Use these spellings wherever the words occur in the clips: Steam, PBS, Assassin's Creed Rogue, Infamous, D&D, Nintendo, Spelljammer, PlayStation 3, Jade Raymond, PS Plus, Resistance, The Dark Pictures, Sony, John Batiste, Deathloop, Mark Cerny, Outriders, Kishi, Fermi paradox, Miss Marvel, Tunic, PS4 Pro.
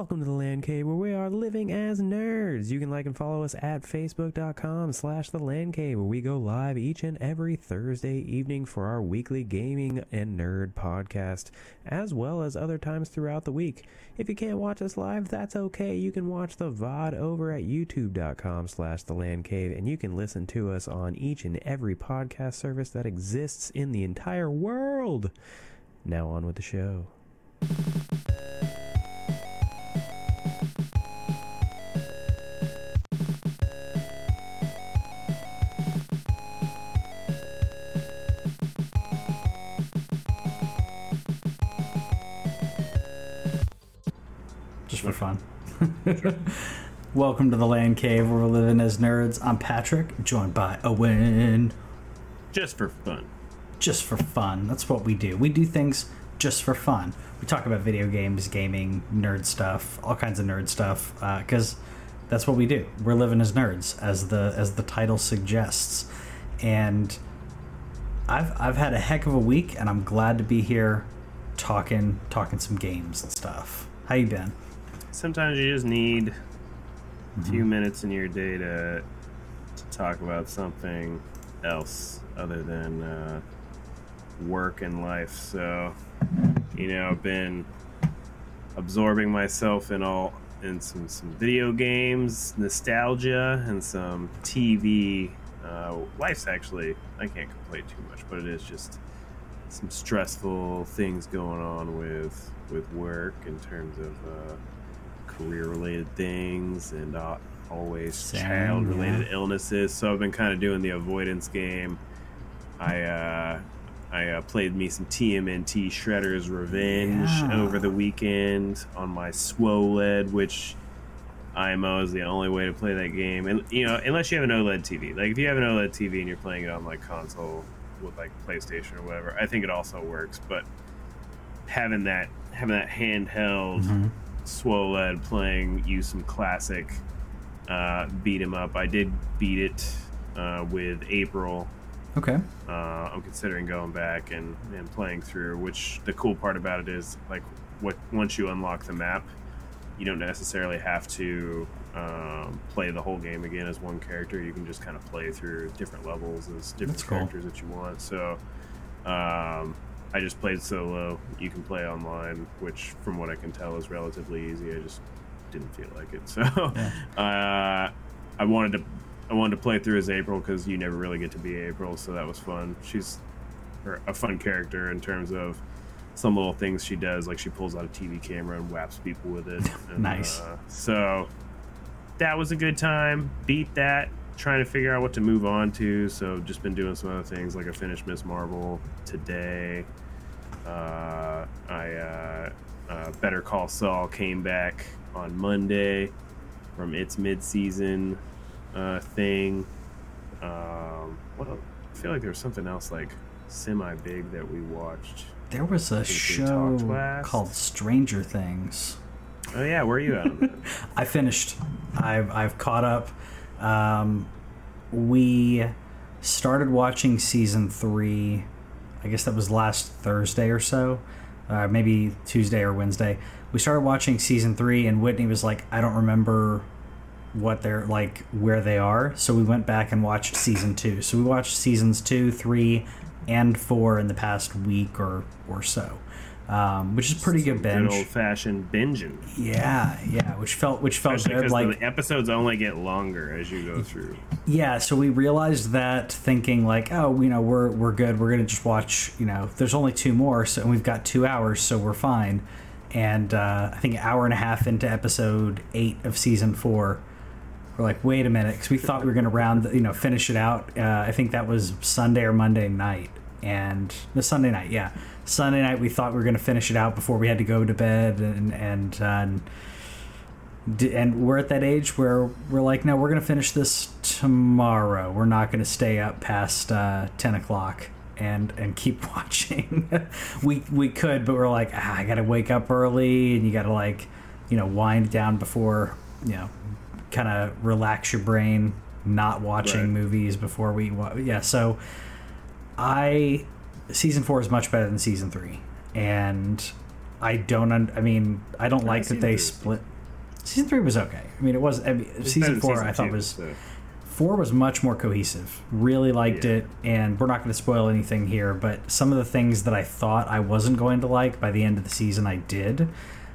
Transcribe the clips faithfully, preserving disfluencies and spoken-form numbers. Welcome to the Land Cave, where we are living as nerds. You can like and follow us at facebook.com slash the Land Cave, where we go live each and every Thursday evening for our weekly gaming and nerd podcast, as well as other times throughout the week. If you can't watch us live, that's okay. You can watch the V O D over at youtube.com slash the Land Cave, and you can listen to us on each and every podcast service that exists in the entire world. Now on with the show. For fun. Welcome to the Land Cave, where we're living as nerds. I'm Patrick, joined by Owen. Just for fun. Just for fun. That's what we do. We do things just for fun. We talk about video games, gaming, nerd stuff, all kinds of nerd stuff, because uh, that's what we do. We're living as nerds, as the as the title suggests. And I've I've had a heck of a week, and I'm glad to be here, talking talking some games and stuff. How you been? Sometimes you just need mm-hmm. a few minutes in your day to, to talk about something else other than uh, work and life. So, you know, I've been absorbing myself in all in some, some video games, nostalgia, and some T V. Uh, life's actually, I can't complain too much, but it is just some stressful things going on with with work in terms of uh, career-related things and uh, always Same, child-related yeah. illnesses. So I've been kind of doing the avoidance game. I uh, I uh, played me some T M N T Shredder's Revenge yeah. over the weekend on my S W O L E D, which I M O is the only way to play that game. And you know, unless you have an OLED T V. Like if you have an OLED T V and you're playing it on like console with like PlayStation or whatever, I think it also works. But having that having that handheld mm-hmm. S W O L E D playing you some classic uh, beat 'em up. I did beat it uh, with April. Okay. Uh, I'm considering going back and, and playing through. Which the cool part about it is, like, what once you unlock the map, you don't necessarily have to um, play the whole game again as one character. You can just kind of play through different levels as different That's characters cool. that you want. So. Um, I just played solo. You can play online, which from what I can tell is relatively easy. I just didn't feel like it. So yeah. uh, I wanted to I wanted to play through as April because you never really get to be April. So that was fun. She's a fun character in terms of some little things she does. Like she pulls out a T V camera and whaps people with it. And, nice. Uh, so that was a good time. Beat that. Trying to figure out what to move on to, so just been doing some other things. Like I finished Miss Marvel today. Uh, I uh, uh, Better Call Saul came back on Monday from its mid-season uh, thing. Um, what else? I feel like there was something else like semi-big that we watched. There was a show called Stranger Things. Oh yeah, where are you at on that? I finished. I've I've caught up. Um, we started watching season three, I guess that was last Thursday or so, uh, maybe Tuesday or Wednesday. We started watching season three and Whitney was like, I don't remember what they're like, where they are. So we went back and watched season two. So we watched seasons two, three, and four in the past week or, or so, um, which is pretty good binge. Good old fashioned binging. Yeah, yeah, which felt which felt Especially good. Like the episodes only get longer as you go through. Yeah, so we realized that thinking like, oh, you know, we're we're good. We're gonna just watch. You know, there's only two more, so and we've got two hours, so we're fine. And uh, I think an hour and a half into episode eight of season four, we're like, wait a minute, because we thought we were gonna round, the, you know, finish it out. Uh, I think that was Sunday or Monday night. And the Sunday night, yeah, Sunday night we thought we were going to finish it out before we had to go to bed, and and uh, and we're at that age where we're like, no, we're going to finish this tomorrow. We're not going to stay up past uh, ten o'clock and and keep watching. we we could, but we're like, ah, I got to wake up early, and you got to like, you know, wind down before, you know, kind of relax your brain, not watching right. movies before we, yeah, so. I season four is much better than season three, and I don't. I mean, I don't like that they split. Season three was okay. I mean, it was I mean, season four. Season I thought two, was so. four was much more cohesive. Really liked yeah. it, and we're not going to spoil anything here. But some of the things that I thought I wasn't going to like by the end of the season, I did.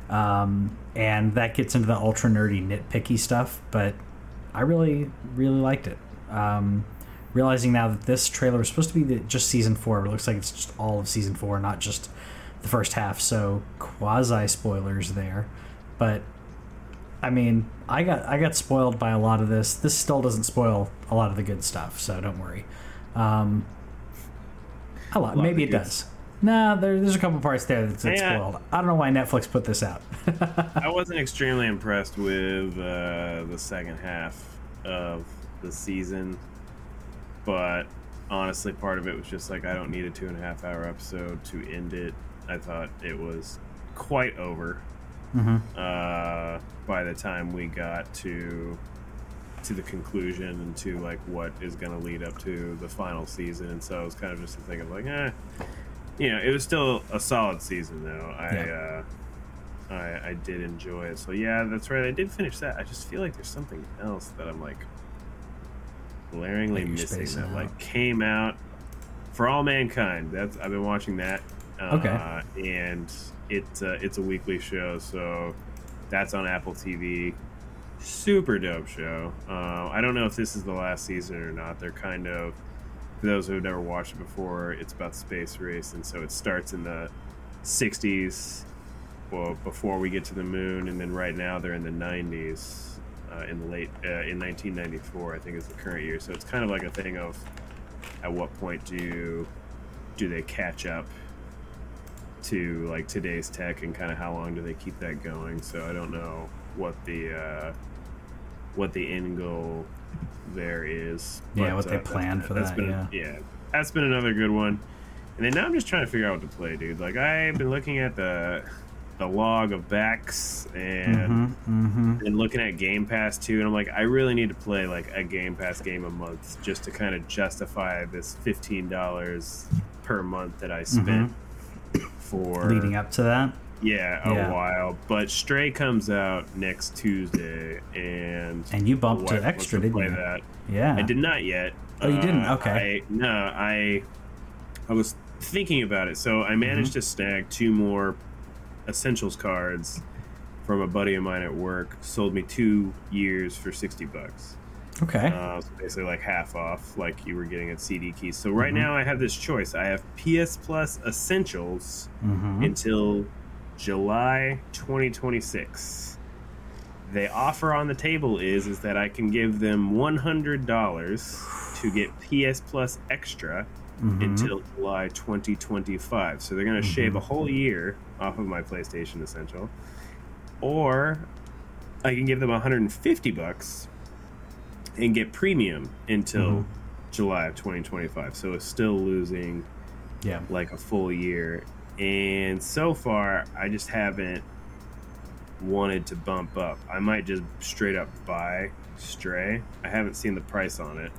Um, and that gets into the ultra nerdy, nitpicky stuff. But I really, really liked it. Um, realizing now that this trailer was supposed to be the, just season four, but it looks like it's just all of season four, not just the first half. So quasi spoilers there, but. I mean, I got I got spoiled by a lot of this. This still doesn't spoil a lot of the good stuff, so don't worry. Um, a lot, a lot maybe it does. Stuff. Nah, there, there's a couple parts there that's, that's yeah. spoiled. I don't know why Netflix put this out. I wasn't extremely impressed with uh, the second half of the season, but honestly, part of it was just like I don't need a two and a half hour episode to end it. I thought it was quite over. Mm-hmm. Uh, by the time we got to to the conclusion and to like what is going to lead up to the final season, and so it was kind of just a thing of like, eh, you know, it was still a solid season though. I, yeah. uh, I I did enjoy it. So yeah, that's right. I did finish that. I just feel like there's something else that I'm like glaringly missing that out. Like came out For All Mankind. That's I've been watching that. Okay, uh, and. It's uh, it's a weekly show, so that's on Apple T V. Super dope show. Uh, I don't know if this is the last season or not. They're kind of, for those who have never watched it before, it's about space race, and so it starts in the sixties, well, before we get to the moon, and then right now they're in the nineties, uh, in the late uh, in nineteen ninety-four, I think is the current year. So it's kind of like a thing of, at what point do do they catch up to like today's tech, and kind of how long do they keep that going? So I don't know what the uh, what the end goal there is. Yeah, but, what they uh, planned that, for that's that. Been, yeah. yeah, that's been another good one. And then now I'm just trying to figure out what to play, dude. Like I've been looking at the the log of backs and mm-hmm, mm-hmm. and looking at Game Pass too, and I'm like, I really need to play like a Game Pass game a month just to kind of justify this fifteen dollars per month that I spent. Mm-hmm. For leading up to that yeah a yeah. while. But Stray comes out next Tuesday, and and you bumped to extra, didn't play you that. yeah I did not yet. Oh, you didn't? Okay. Uh, I, no I I was thinking about it, so I managed mm-hmm. to snag two more essentials cards from a buddy of mine at work. Sold me two years for sixty bucks. Okay. Uh, so basically like half off, like you were getting at C D Keys. So right mm-hmm. now I have this choice. I have P S Plus Essentials mm-hmm. until July twenty twenty-six. The offer on the table is is that I can give them one hundred dollars to get P S Plus Extra mm-hmm. until July twenty twenty-five. So they're going to mm-hmm. shave a whole year off of my PlayStation Essential. Or I can give them one hundred fifty bucks and get premium until mm-hmm. July of twenty twenty-five. So it's still losing yeah. like a full year. And so far, I just haven't wanted to bump up. I might just straight up buy Stray. I haven't seen the price on it.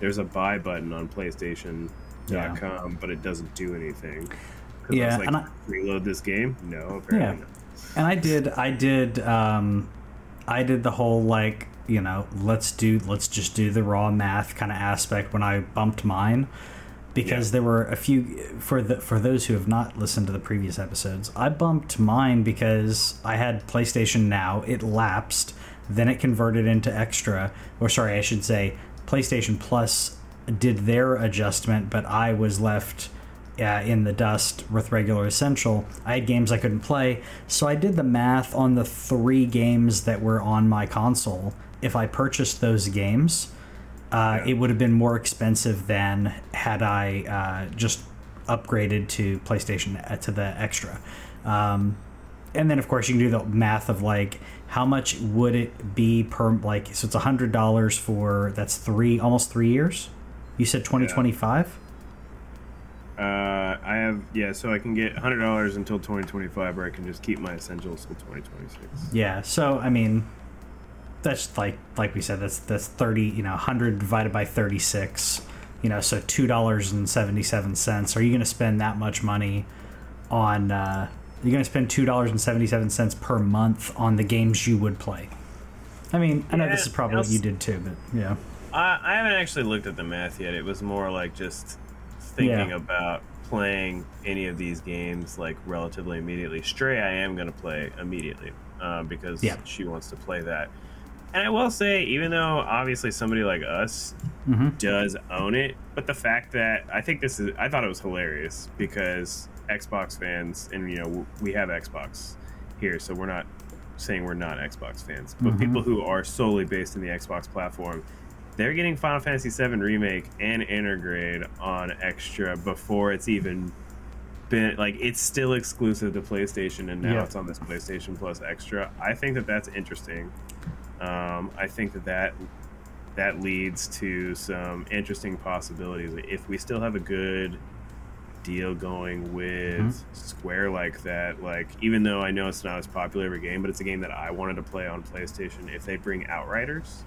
There's a buy button on PlayStation dot com, yeah. but it doesn't do anything. Yeah. I was like, I, reload this game? No, apparently yeah. not. And I did, I did, um, I did the whole like, you know, let's do let's just do the raw math kind of aspect when I bumped mine, because yeah. there were a few for the for those who have not listened to the previous episodes. I bumped mine because I had PlayStation Now. It lapsed, then it converted into extra, or sorry, I should say PlayStation Plus did their adjustment, but I was left uh, in the dust with regular Essential. I had games I couldn't play, so I did the math on the three games that were on my console. If I purchased those games, uh, yeah. it would have been more expensive than had I uh, just upgraded to PlayStation uh, to the extra. Um, and then, of course, you can do the math of like how much would it be per like. So it's a hundred dollars for that's three almost three years. You said twenty twenty five. Uh, I have yeah, so I can get a hundred dollars until twenty twenty five, or I can just keep my essentials till twenty twenty six. Yeah. So I mean. That's like like we said. That's that's thirty. You know, hundred divided by thirty six. You know, so two dollars and seventy seven cents. Are you going to spend that much money on uh, you're going to spend two dollars and seventy-seven cents per month on the games you would play. I mean, I know yeah, this is probably what you did too, but yeah. I, I haven't actually looked at the math yet. It was more like just thinking yeah. about playing any of these games like relatively immediately. Stray I am going to play immediately uh, because yeah. she wants to play that. And I will say, even though obviously somebody like us mm-hmm. does own it, but the fact that I think this is, I thought it was hilarious because Xbox fans, and you know, we have Xbox here, so we're not saying we're not Xbox fans, but mm-hmm. people who are solely based in the Xbox platform, they're getting Final Fantasy seven Remake and Intergrade on Extra before it's even been, like, it's still exclusive to PlayStation, and now yeah. it's on this PlayStation Plus Extra. I think that that's interesting. Um, I think that, that that leads to some interesting possibilities. If we still have a good deal going with mm-hmm. Square like that, like even though I know it's not as popular of a game, but it's a game that I wanted to play on PlayStation. If they bring Outriders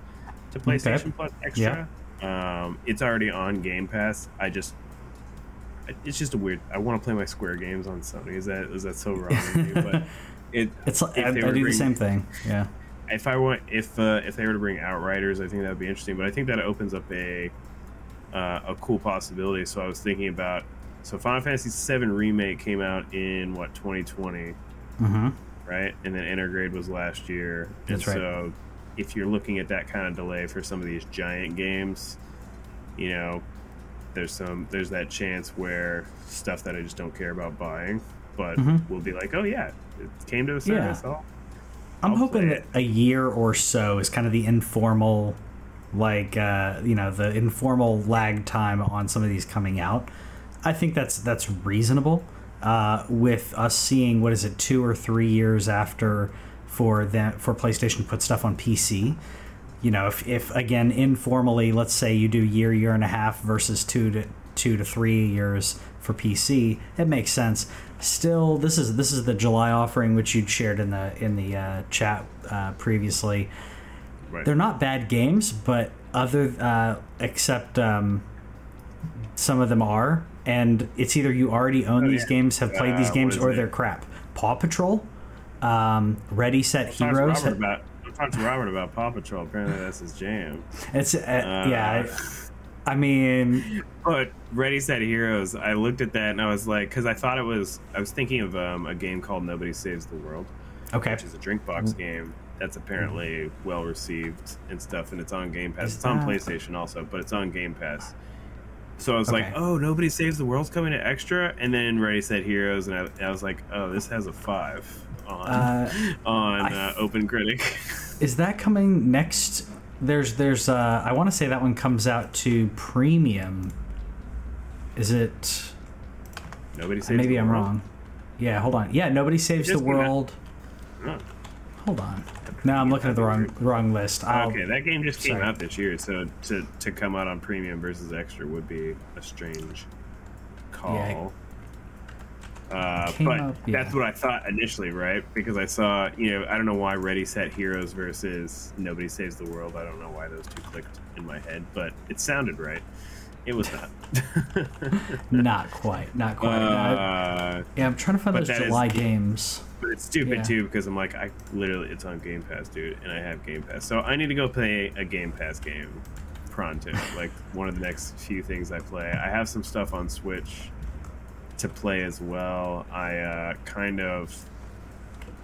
to PlayStation okay. Plus Extra, yeah. um, it's already on Game Pass. I just, it's just a weird. I want to play my Square games on Sony. Is that is that so wrong? Of you? But it, it's like, I, I do bringing, the same thing. Yeah. If I want, if uh, if they were to bring Outriders, I think that would be interesting. But I think that opens up a uh, a cool possibility. So I was thinking about, so Final Fantasy seven Remake came out in what twenty twenty, mm-hmm. right? And then Intergrade was last year. That's and right. So if you're looking at that kind of delay for some of these giant games, you know, there's some there's that chance where stuff that I just don't care about buying, but mm-hmm. we'll be like, oh yeah, it came to a service. Yeah. I'll, I'm hoping that a year or so is kind of the informal, like, uh, you know, the informal lag time on some of these coming out. I think that's that's reasonable uh, with us seeing, what is it, two or three years after for that, for PlayStation to put stuff on P C. You know, if, if, again, informally, let's say you do year, year and a half versus two to two to three years for P C, it makes sense. Still, this is this is the July offering, which you'd shared in the in the uh, chat uh, previously. Right. They're not bad games, but other uh, except um, some of them are, and it's either you already own oh, these yeah. games, have played uh, these games, or it? they're crap. Paw Patrol, um, Ready Set Heroes. Talk to Robert about, talk to Robert about Paw Patrol. Apparently, that's his jam. It's uh, uh, yeah. I, I mean, but Ready Set Heroes, I looked at that and I was like, because I thought it was, I was thinking of um, a game called Nobody Saves the World, okay, which is a drink box mm-hmm. game that's apparently well received and stuff, and it's on Game Pass. Is it's that... on PlayStation also, but it's on Game Pass. So I was okay. like, oh, Nobody Saves the World's coming to Extra, and then Ready Set Heroes, and I, and I was like, oh, this has a five on uh, on I... uh, Open Critic. Is that coming next? There's, there's, uh, I want to say that one comes out to premium. Is it? Nobody saves. Maybe the I'm world. wrong. Yeah, hold on. Yeah, Nobody Saves the World. Not... No. Hold on. No, I'm looking at the wrong, wrong list. I'll... Okay, that game just came Sorry. out this year, so to to come out on premium versus extra would be a strange call. Yeah, I... Uh, but out, yeah. that's what I thought initially, right? Because I saw, you know, I don't know why Ready Set Heroes versus Nobody Saves the World. I don't know why those two clicked in my head, but it sounded right. It was not. Not quite. Not quite. Uh, no, yeah, I'm trying to find those July is, games. But it's stupid, yeah. too, because I'm like, I literally, it's on Game Pass, dude, and I have Game Pass. So I need to go play a Game Pass game pronto, like one of the next few things I play. I have some stuff on Switch to play as well. I uh, kind of,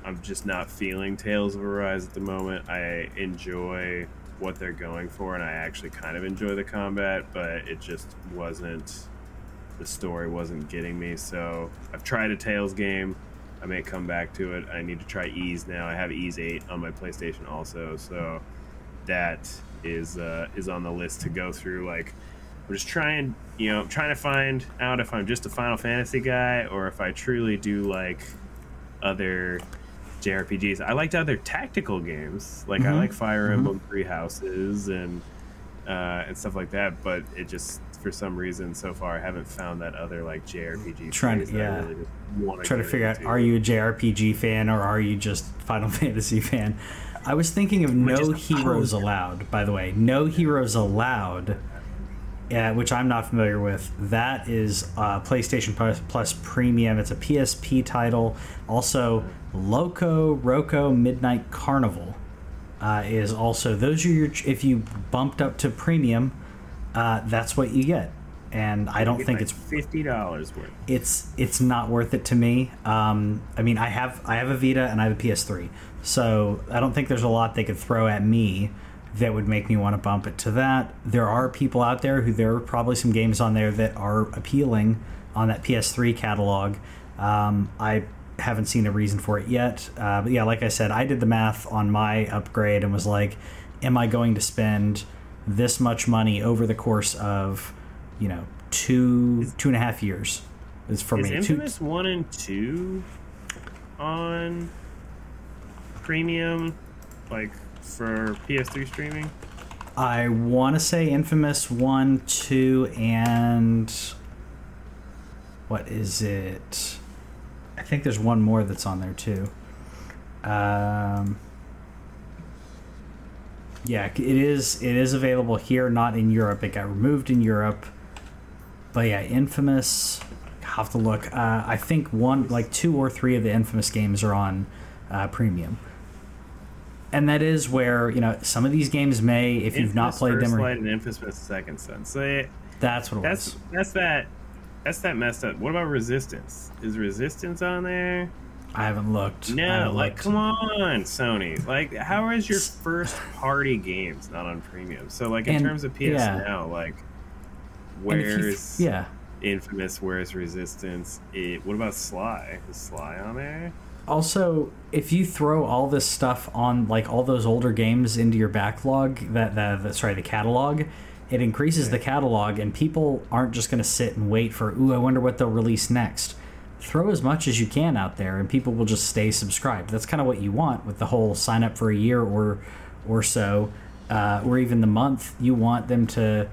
I'm just not feeling Tales of Arise at the moment. I enjoy what they're going for, and I actually kind of enjoy the combat, but it just wasn't, the story wasn't getting me. So I've tried a Tales game. I may come back to it. I need to try Ease now. I have Ease eight on my PlayStation also, so that is uh, is on the list to go through. Like, I'm just trying, you know, trying to find out if I'm just a Final Fantasy guy or if I truly do like other J R P Gs. I liked other tactical games, like mm-hmm. I like Fire Emblem mm-hmm. Three Houses and uh, and stuff like that. But it just, for some reason, so far I haven't found that other like J R P G. Trying to yeah, really want to try to figure into. out, are you a J R P G fan or are you just Final Fantasy fan? I was thinking of No Heroes Allowed. By the way, No Heroes Allowed uh, which I'm not familiar with. That is uh, PlayStation Plus, Plus Premium. It's a P S P title. Also, Loco Roco Midnight Carnival uh, is also... Those are your... If you bumped up to Premium, uh, that's what you get. And I don't think like it's fifty dollars worth. It's it's not worth it to me. Um, I mean, I have I have a Vita and I have a P S three, so I don't think there's a lot they could throw at me that would make me want to bump it to that. There are people out there who there are probably some games on there that are appealing on that P S three catalog. Um, I haven't seen a reason for it yet. Uh, but yeah, like I said, I did the math on my upgrade and was like, am I going to spend this much money over the course of you know, two is, two and a half years is for is me. Is Infamous two, one and two on premium, like for P S three streaming? I want to say Infamous one, two, and what is it? I think there's one more that's on there too. Um, yeah, it is. It is available here, not in Europe. It got removed in Europe. But yeah, Infamous, have to look. Uh, I think one, like two or three of the Infamous games are on uh, premium. And that is where, you know, some of these games may, if Infamous you've not played first them. Or, Light and Infamous Second Son. So it, that's what it that's, was. That's that, that's that messed up. What about Resistance? Is Resistance on there? I haven't looked. No, haven't like, looked. Come on, Sony. Like, how is your first party games not on premium? So, like, in and, terms of P S yeah. Now, like, where's yeah. Infamous? Where's Resistance? It, what about Sly? Is Sly on there? Also, if you throw all this stuff on, like all those older games into your backlog, that that, that sorry, the catalog, it increases yeah. the catalog, and people aren't just going to sit and wait for. Ooh, I wonder what they'll release next. Throw as much as you can out there, and people will just stay subscribed. That's kind of what you want with the whole sign up for a year or or so, uh, or even the month. You want them to.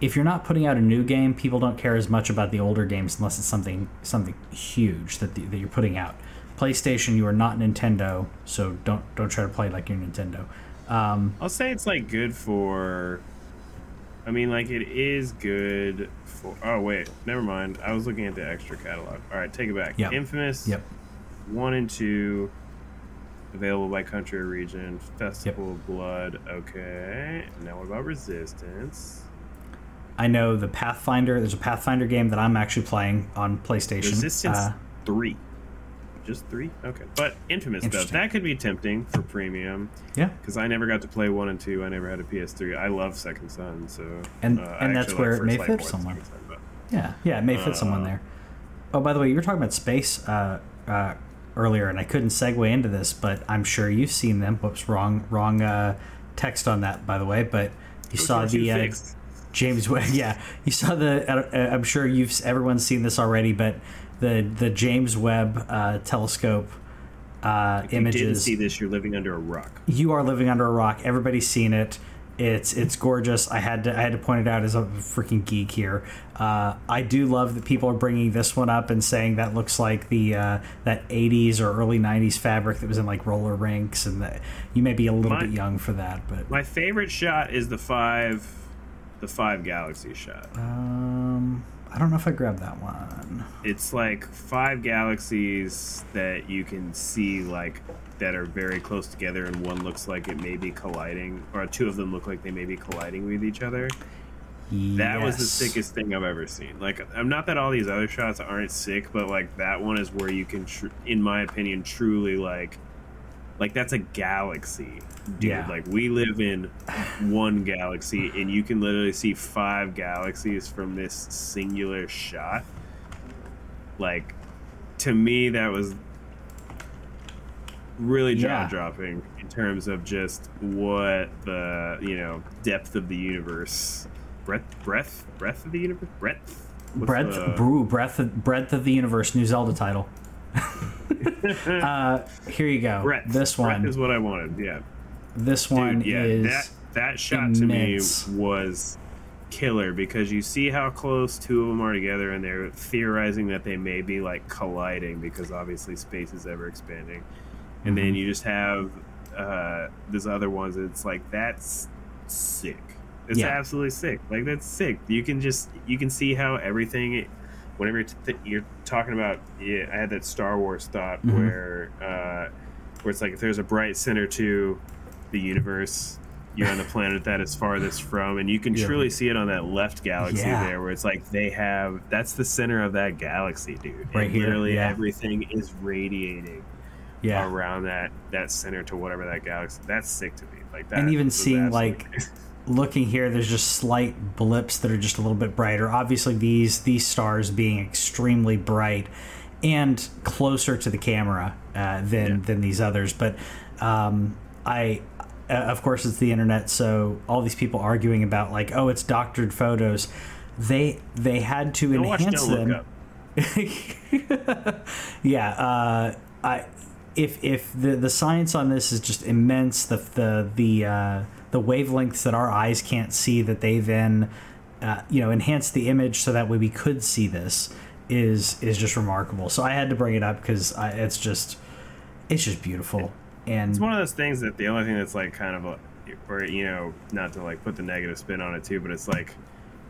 If you're not putting out a new game, people don't care as much about the older games unless it's something something huge that the, that you're putting out. PlayStation, you are not Nintendo, so don't don't try to play like you're Nintendo. Um, I'll say it's like good for. I mean, like it is good for. Oh wait, never mind. I was looking at the extra catalog. All right, take it back. Yep. Infamous. Yep. One and two. Available by country or region. Festival of Blood. Okay. Now what about Resistance? I know the Pathfinder. There's a Pathfinder game that I'm actually playing on PlayStation. Resistance uh, three, just three. Okay, but Infamous though, that could be tempting for premium. Yeah, because I never got to play one and two. I never had a P S three. I love Second Son, so and uh, and that's where like it may fit someone. Son, yeah, yeah, it may fit uh, someone there. Oh, by the way, you were talking about space uh, uh, earlier, and I couldn't segue into this, but I'm sure you've seen them. Whoops, wrong, wrong uh, text on that, by the way. But you saw the. Uh, James Webb, yeah, you saw the. Uh, I'm sure you've everyone's seen this already, but the the James Webb uh, telescope uh, if images. You didn't see this? You're living under a rock. You are living under a rock. Everybody's seen it. It's it's gorgeous. I had to I had to point it out as a freaking geek here. Uh, I do love that people are bringing this one up and saying that looks like the uh, that eighties or early nineties fabric that was in like roller rinks, and that you may be a little my, bit young for that. But my favorite shot is the five. The five galaxy shot. Um, I don't know if I grabbed that one. It's like five galaxies that you can see, like that are very close together, and one looks like it may be colliding, or two of them look like they may be colliding with each other. Yes. That was the sickest thing I've ever seen. Like, I'm not that all these other shots aren't sick, but like that one is where you can, tr- in my opinion, truly like. Like, that's a galaxy, dude. Yeah. Like, we live in one galaxy, and you can literally see five galaxies from this singular shot. Like, to me, that was really jaw-dropping yeah. in terms of just what the, you know, depth of the universe. Breadth? Breadth? Breadth of the universe? Breadth? What's breadth? The... Brew, breadth, of, breadth of the universe, new Zelda title. uh, here you go. Breath. This one Breath is what I wanted. Yeah, this one Dude, yeah, is that that shot immense. To me was killer because you see how close two of them are together, and they're theorizing that they may be like colliding because obviously space is ever expanding. And mm-hmm. then you just have uh, these other ones. It's like that's sick. It's yeah. absolutely sick. Like, that's sick. You can just, you can see how everything, whenever you're, th- you're talking about, yeah, I had that Star Wars thought mm-hmm. where, uh, where it's like, if there's a bright center to the universe, you're on the planet that is farthest from, and you can yeah. truly see it on that left galaxy yeah. there, where it's like they have, that's the center of that galaxy, dude. Right and here. Literally yeah. everything is radiating yeah. around that, that center to whatever that galaxy. That's sick to me. Like that. And even seeing like, looking here, there's just slight blips that are just a little bit brighter. Obviously, these these stars being extremely bright and closer to the camera uh, than yeah. than these others. But um, I, uh, of course, it's the internet, so all these people arguing about like, oh, it's doctored photos. They they had to don't enhance watch, don't them. Look up. yeah, uh, I if if the the science on this is just immense. The the the uh, the wavelengths that our eyes can't see, that they then, uh, you know, enhance the image so that way we could see this is is just remarkable. So I had to bring it up because it's just, it's just beautiful. And it's one of those things that the only thing that's like kind of, a, or you know, not to like put the negative spin on it too, but it's like,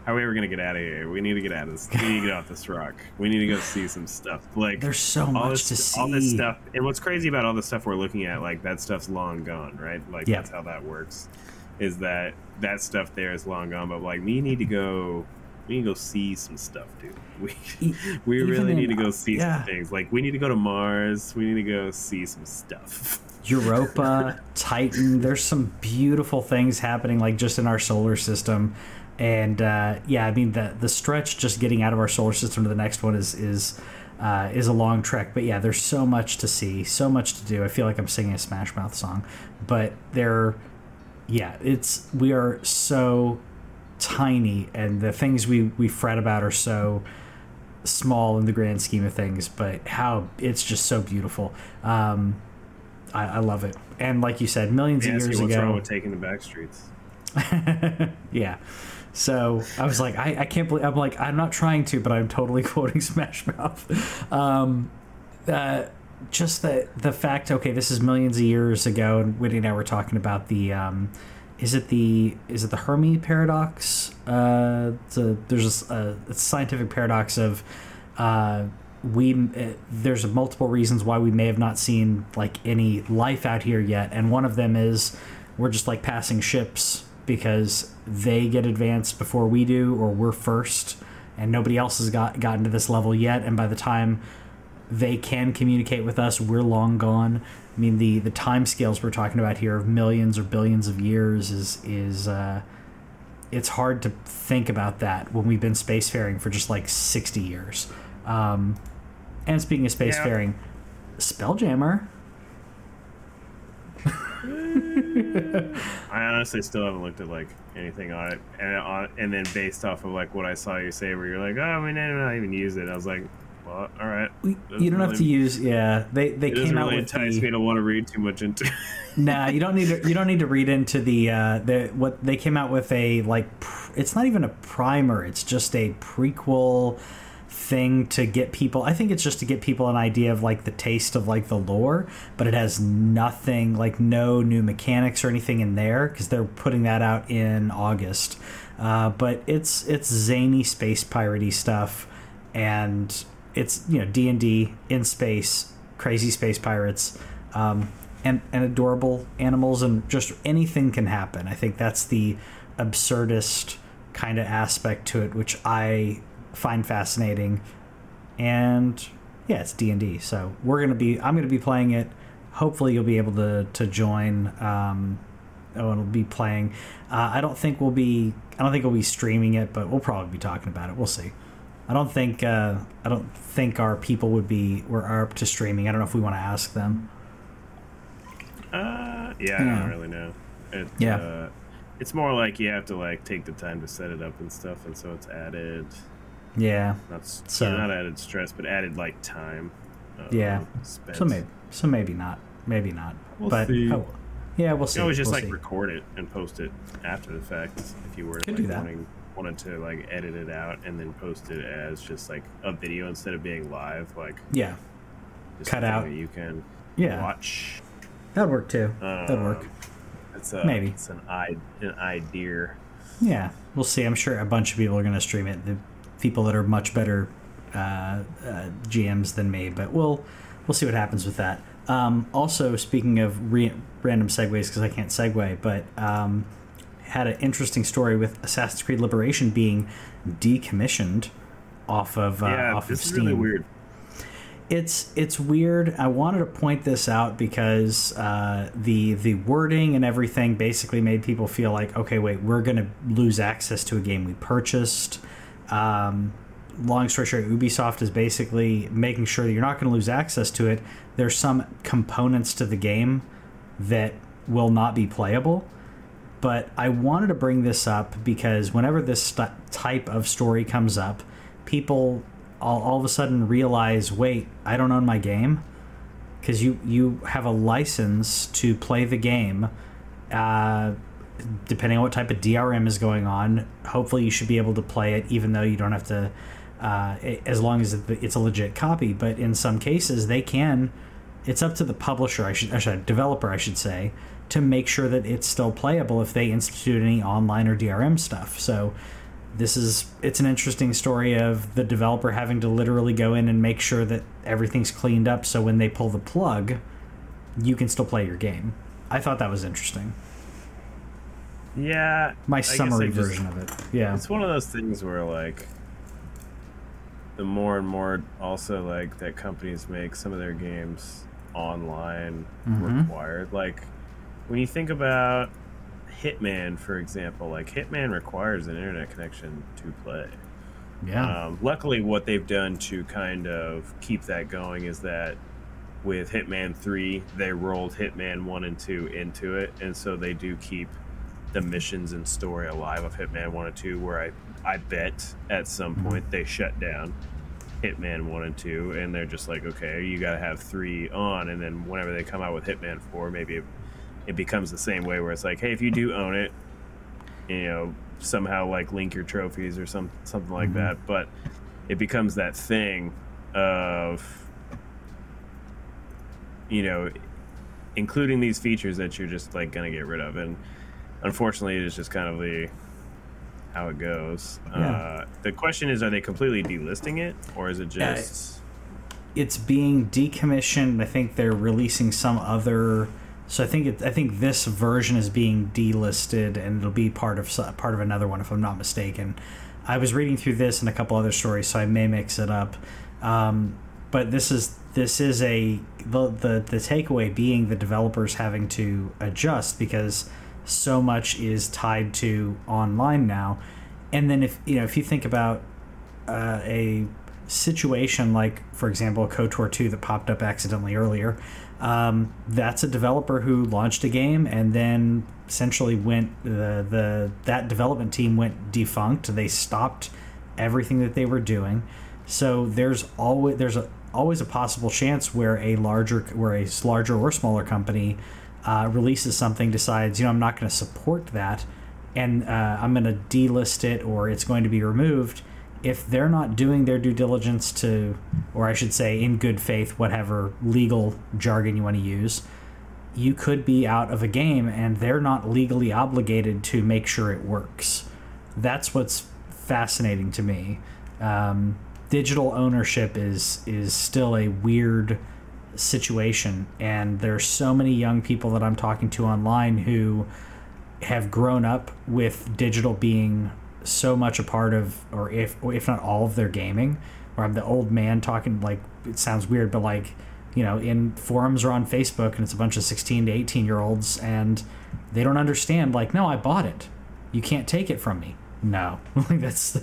how are we ever gonna get out of here? We need to get out of this. We need to get off this rock. We need to go see some stuff. Like there's so much this, to see. All this stuff, and what's crazy about all the stuff we're looking at, like that stuff's long gone, right? Like yep. that's how that works. Is that that stuff there is long gone? But like we need to go, we need to go see some stuff, dude. We we Even really need in, to go see yeah. some things. Like we need to go to Mars. We need to go see some stuff. Europa, Titan. There's some beautiful things happening, like just in our solar system. And uh, yeah, I mean the the stretch just getting out of our solar system to the next one is is uh, is a long trek. But yeah, there's so much to see, so much to do. I feel like I'm singing a Smash Mouth song, but there, yeah, it's we are so tiny, and the things we, we fret about are so small in the grand scheme of things. But how it's just so beautiful. Um, I, I love it. And like you said, millions of years ago. What's wrong with taking the back streets? yeah. So I was like, I, I can't believe I'm like, I'm not trying to, but I'm totally quoting Smash Mouth. Um, uh, just the, the fact, okay, this is millions of years ago. And Whitney and I were talking about the, um, is it the, is it the Fermi paradox? Uh, a, there's a, a scientific paradox of, uh, we, uh, there's multiple reasons why we may have not seen like any life out here yet. And one of them is we're just like passing ships, because they get advanced before we do, or we're first, and nobody else has got, gotten to this level yet, and by the time they can communicate with us, we're long gone. I mean, the, the time scales we're talking about here of millions or billions of years is, is uh, it's hard to think about that when we've been spacefaring for just like sixty years. Um, and speaking of spacefaring, yeah. Spelljammer... I honestly still haven't looked at like anything on it, and on, and then based off of like what I saw you say, where you're like, oh, we didn't not even use it. I was like, well, all right. You don't really, have to use. Yeah, they they it came really out with. Entice the, me to want to read too much into. Nah, you don't need to. You don't need to read into the uh, the what they came out with a like. Pr- it's not even a primer. It's just a prequel thing to get people, I think it's just to get people an idea of like the taste of like the lore, but it has nothing, like no new mechanics or anything in there, because they're putting that out in August. Uh, but it's it's zany space piratey stuff, and it's, you know, D and D in space, crazy space pirates, um, and and adorable animals, and just anything can happen. I think that's the absurdist kind of aspect to it, which I find fascinating. And yeah, it's D and D, so we're gonna be I'm gonna be playing it. Hopefully you'll be able to to join. Um oh, it'll be playing. uh I don't think we'll be I don't think we'll be streaming it, but we'll probably be talking about it. We'll see. I don't think uh I don't think our people would be were up to streaming. I don't know if we want to ask them. uh yeah I don't um, really know it, yeah uh, it's more like you have to like take the time to set it up and stuff, and so it's added. Yeah, not, so not added stress, but added like time. Uh, yeah, expense. so maybe, so maybe not, maybe not. We'll but see. Oh, yeah, we'll see. You can always just we'll like see. Record it and post it after the fact if you were like, wanting, wanted to like edit it out and then post it as just like a video instead of being live. Like yeah, just cut out. You can yeah. watch. That'd work too. Um, That'd work. It's a, maybe it's an, I- an idea. Yeah, we'll see. I'm sure a bunch of people are going to stream it. The people that are much better uh, uh, G Ms than me, but we'll we'll see what happens with that. Um, also, speaking of re- random segues, because I can't segue, but um, had an interesting story with Assassin's Creed Liberation being decommissioned off of uh, yeah, off of Steam. Yeah, it's really weird. It's it's weird. I wanted to point this out because uh, the the wording and everything basically made people feel like, okay, wait, we're going to lose access to a game we purchased. Um, long story short, Ubisoft is basically making sure that you're not going to lose access to it. There's some components to the game that will not be playable. But I wanted to bring this up because whenever this st- type of story comes up, people... I'll all of a sudden realize, wait, I don't own my game, because you, you have a license to play the game. Uh, depending on what type of D R M is going on, hopefully you should be able to play it, even though you don't have to, uh, as long as it's a legit copy. But in some cases, they can. It's up to the publisher, I should, actually, developer, I should say, to make sure that it's still playable if they institute any online or D R M stuff. So. This is, it's an interesting story of the developer having to literally go in and make sure that everything's cleaned up so when they pull the plug, you can still play your game. I thought that was interesting. Yeah. My summary version of it. Yeah. It's one of those things where, like, the more and more also, like, that companies make some of their games online mm-hmm. required. Like, when you think about... Hitman, for example, like Hitman requires an internet connection to play. Yeah. Um, luckily, what they've done to kind of keep that going is that with Hitman three, they rolled Hitman one and two into it, and so they do keep the missions and story alive of Hitman one and two, where I, I bet at some mm-hmm. point they shut down Hitman one and two, and they're just like, okay, you got to have three on, and then whenever they come out with Hitman four, maybe it It becomes the same way where it's like, hey, if you do own it, you know, somehow like link your trophies or some something like mm-hmm. that. But it becomes that thing of, you know, including these features that you're just like going to get rid of. And unfortunately, it is just kind of the how it goes. Yeah. Uh, the question is, are they completely delisting it, or is it just? Uh, it's being decommissioned. I think they're releasing some other. So I think it, I think this version is being delisted, and it'll be part of part of another one, if I'm not mistaken. I was reading through this and a couple other stories, so I may mix it up. Um, but this is this is a the, the the takeaway being the developers having to adjust because so much is tied to online now. And then if you know if you think about uh, a situation like, for example, KOTOR two that popped up accidentally earlier. Um, that's a developer who launched a game and then essentially went the the that development team went defunct. They stopped everything that they were doing. So there's always there's a, always a possible chance where a larger where a larger or smaller company uh, releases something, decides, you know, I'm not going to support that, and uh, I'm going to delist it, or it's going to be removed. If they're not doing their due diligence to, or I should say in good faith, whatever legal jargon you want to use, you could be out of a game, and they're not legally obligated to make sure it works. That's what's fascinating to me. Um, digital ownership is is still a weird situation, and there's so many young people that I'm talking to online who have grown up with digital being so much a part of, or if or if not all of their gaming, or I'm the old man talking, like, it sounds weird, but like, you know, in forums or on Facebook, and it's a bunch of sixteen to eighteen year olds, and they don't understand, like, no, I bought it. You can't take it from me. No, like that's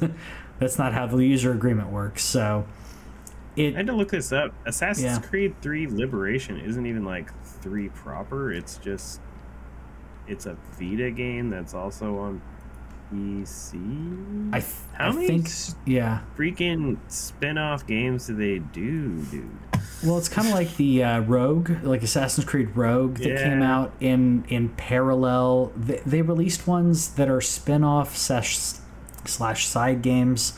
that's not how the user agreement works. So it, I had to look this up. Assassin's yeah. Creed three Liberation isn't even like three proper. It's just, it's a Vita game that's also on P C. I th- How I many think, yeah. freaking spin-off games do they do, dude? Well, it's kind of like the uh, Rogue, like Assassin's Creed Rogue that yeah. came out in in parallel. They, they released ones that are spin-off slash, slash side games,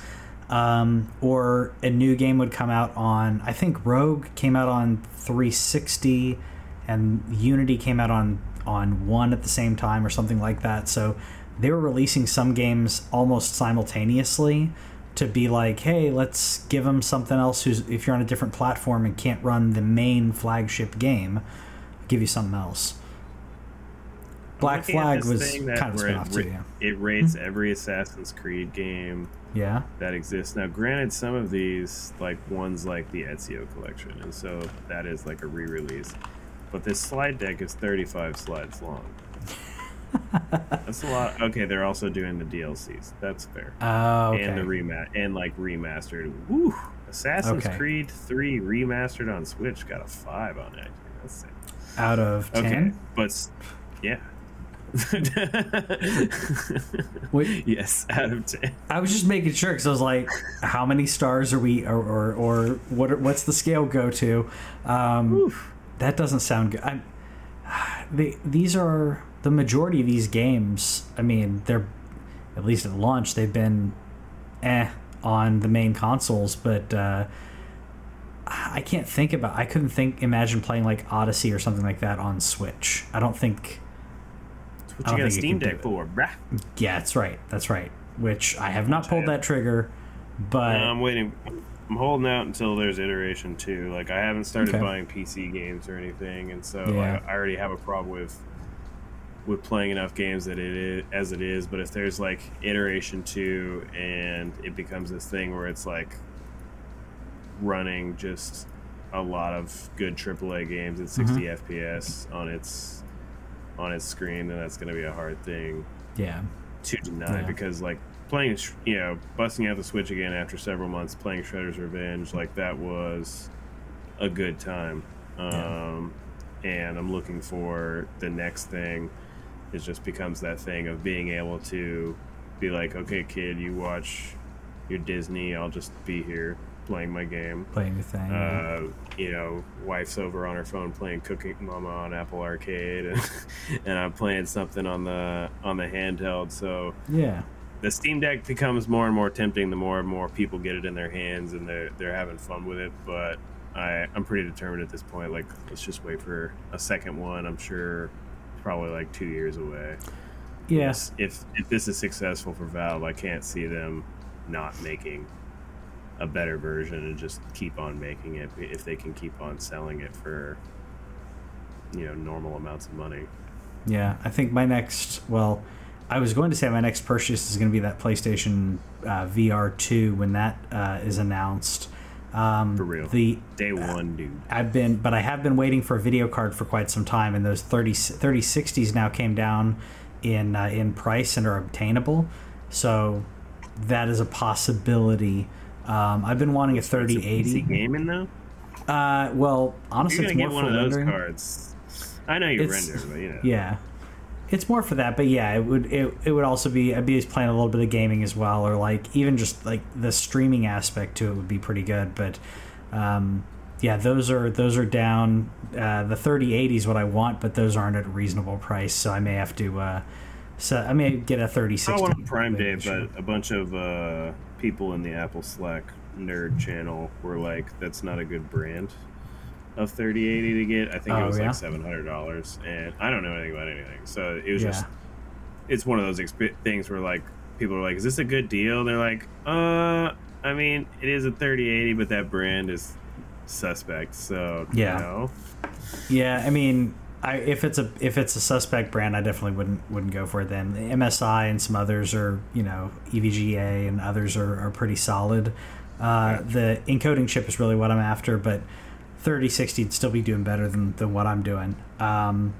um, or a new game would come out on. I think Rogue came out on three sixty, and Unity came out on on one at the same time, or something like that. So they were releasing some games almost simultaneously to be like, hey, let's give them something else. Who's, if you're on a different platform and can't run the main flagship game, give you something else. Black Flag was kind of spin off too. Yeah. It rates mm-hmm. every Assassin's Creed game yeah. that exists. Now, granted, some of these, like ones like the Ezio collection, and so that is like a re-release. But this slide deck is thirty-five slides long. That's a lot. Okay, they're also doing the D L Cs. That's fair. Uh, okay. And the remat and like remastered. Woo! Assassin's okay. Creed three remastered on Switch got a five on it. That's sick. Out of ten. Okay, but yeah. Wait, yes, out of ten. I was just making sure because I was like, how many stars are we, or or, or what? Are, what's the scale go to? Um, Oof. That doesn't sound good. I'm, they, these are the majority of these games. I mean, they're at least at launch they've been eh on the main consoles, but uh, I can't think about. I couldn't think. Imagine playing like Odyssey or something like that on Switch. I don't think. What you got a Steam Deck for, bruh? Yeah, that's right. That's right. Which I have not pulled that trigger, but no, I'm waiting. I'm holding out until there's iteration two. Like I haven't started okay. buying P C games or anything, and so yeah. I, I already have a problem with with playing enough games that it is as it is. But if there's like iteration two, and it becomes this thing where it's like running just a lot of good triple A games at sixty mm-hmm. F P S on its on its screen, then that's going to be a hard thing yeah to deny yeah. because like playing, you know, busting out the Switch again after several months playing Shredder's Revenge, like that was a good time. um yeah. And I'm looking for the next thing. It just becomes that thing of being able to be like, okay kid, you watch your Disney, I'll just be here playing my game, playing the thing. Uh, yeah. You know, wife's over on her phone playing Cooking Mama on Apple Arcade, and, and I'm playing something on the on the handheld. So yeah, the Steam Deck becomes more and more tempting the more and more people get it in their hands and they're they're having fun with it. But I I'm pretty determined at this point. Like, let's just wait for a second one. I'm sure probably like two years away. Yes. Yeah. If if this is successful for Valve, I can't see them not making a better version and just keep on making it if they can keep on selling it for, you know, normal amounts of money. Yeah, I think my next, well, I was going to say my next purchase is going to be that PlayStation uh, V R two when that uh, is announced. Um, for real, the day one, uh, dude. I've been, but I have been waiting for a video card for quite some time, and those thirty sixties now came down in uh, in price and are obtainable. So that is a possibility. Um, I've been wanting a thirty eighty. Is it gaming though? Uh, well, honestly, you're it's more get one for of those rendering. Cards. I know you it's, render, but you know. Yeah, it's more for that. But yeah, it would it, it would also be I'd be playing a little bit of gaming as well, or like even just like the streaming aspect to it would be pretty good. But um, yeah, those are those are down. Uh, the thirty eighty is what I want, but those aren't at a reasonable price, so I may have to. Uh, so I may get a thirty sixty. I want a Prime Day, but a bunch of. Uh... people in the Apple Slack nerd channel were like, that's not a good brand of thirty eighty to get. I think oh, it was yeah? like seven hundred dollars, and I don't know anything about anything, so it was yeah. just it's one of those exp- things where like people are like, is this a good deal? They're like, uh I mean, it is a thirty eighty, but that brand is suspect, so yeah you know. yeah I mean, I if it's a if it's a suspect brand, I definitely wouldn't wouldn't go for it then. The M S I and some others are, you know, E V G A and others are, are pretty solid. Uh, the encoding chip is really what I'm after, but thirty sixty would still be doing better than, than what I'm doing. Um,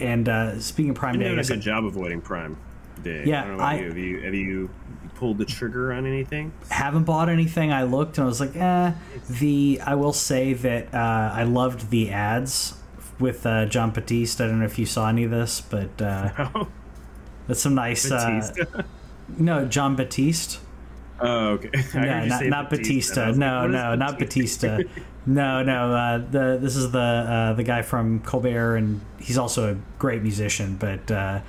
and uh, speaking of Prime Day, you did a good job avoiding Prime Day. Yeah, I don't know about you. Have you have you pulled the trigger on anything? Haven't bought anything. I looked and I was like, eh. The I will say that uh, I loved the ads. With uh, John Batiste, I don't know if you saw any of this, but uh, no. That's some nice. Uh, no, John Batiste. Oh, okay. Yeah, not, not Batista. Batista. No, like, no, not Batista. Batista. No, no. Uh, the this is the uh, the guy from Colbert, and he's also a great musician. But uh,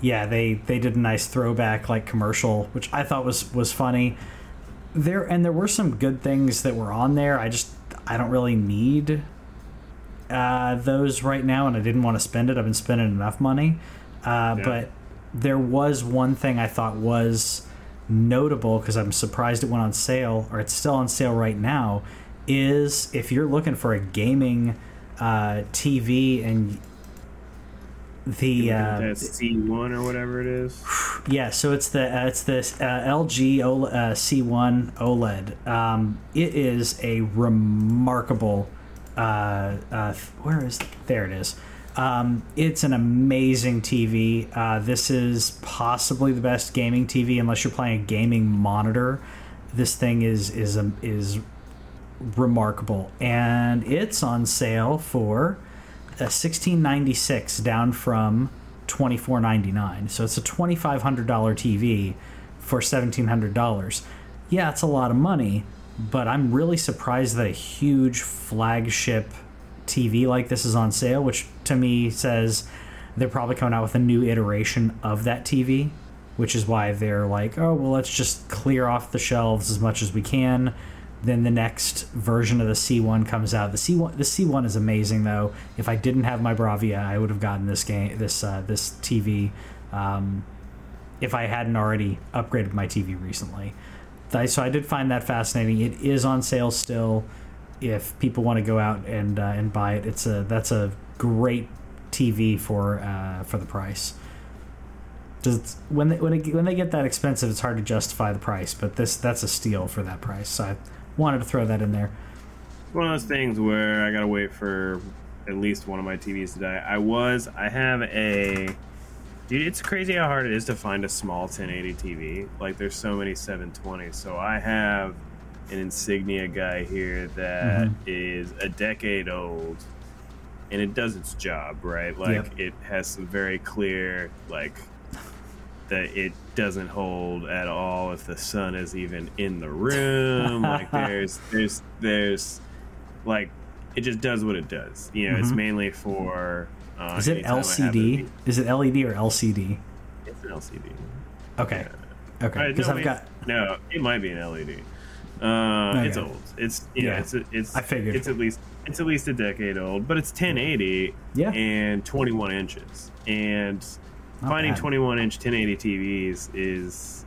yeah, they they did a nice throwback like commercial, which I thought was was funny. There and there were some good things that were on there. I just I don't really need. Uh, those right now, and I didn't want to spend it. I've been spending enough money, uh, yeah. but there was one thing I thought was notable, because I'm surprised it went on sale, or it's still on sale right now, is if you're looking for a gaming uh, T V and the uh, C one or whatever it is. Yeah, so it's the uh, it's this uh, L G O L E D, uh, C one OLED. Um, it is a remarkable. Uh, uh, where is there? It is. Um, it's an amazing T V. Uh, this is possibly the best gaming T V, unless you're playing a gaming monitor. This thing is is um, is remarkable, and it's on sale for sixteen ninety-six, down from twenty-four ninety-nine. So it's a twenty-five hundred dollars T V for seventeen hundred dollars. Yeah, it's a lot of money, but I'm really surprised that a huge flagship T V like this is on sale, which to me says they're probably coming out with a new iteration of that T V, which is why they're like, oh, well, let's just clear off the shelves as much as we can. Then the next version of the C one comes out. The C one, the C one is amazing, though. If I didn't have my Bravia, I would have gotten this game, this uh, this T V, um, if I hadn't already upgraded my T V recently. So I did find that fascinating. It is on sale still. If people want to go out and uh, and buy it, it's a that's a great T V for uh, for the price. Just when they when it, when they get that expensive, it's hard to justify the price. But this that's a steal for that price. So I wanted to throw that in there. It's one of those things where I gotta wait for at least one of my T Vs to die. I was I have a. Dude, it's crazy how hard it is to find a small ten eighty T V. Like, there's so many seven twenties. So I have an Insignia guy here that mm-hmm. is a decade old, and it does its job, right? Like, yep. It has some very clear, like, that it doesn't hold at all if the sun is even in the room. Like, there's, there's, there's, like, it just does what it does. You know, mm-hmm. It's mainly for... Uh, is it L C D? Is it L E D or L C D? It's an L C D. Okay. Yeah. Okay. Because right, no, I've got no. It might be an L E D. Uh, okay. It's old. It's you yeah. know, it's it's. I figured it's at least it's at least a decade old, but it's ten eighty. Yeah. And twenty-one inches. And Not finding bad. twenty-one inch ten eighty T Vs is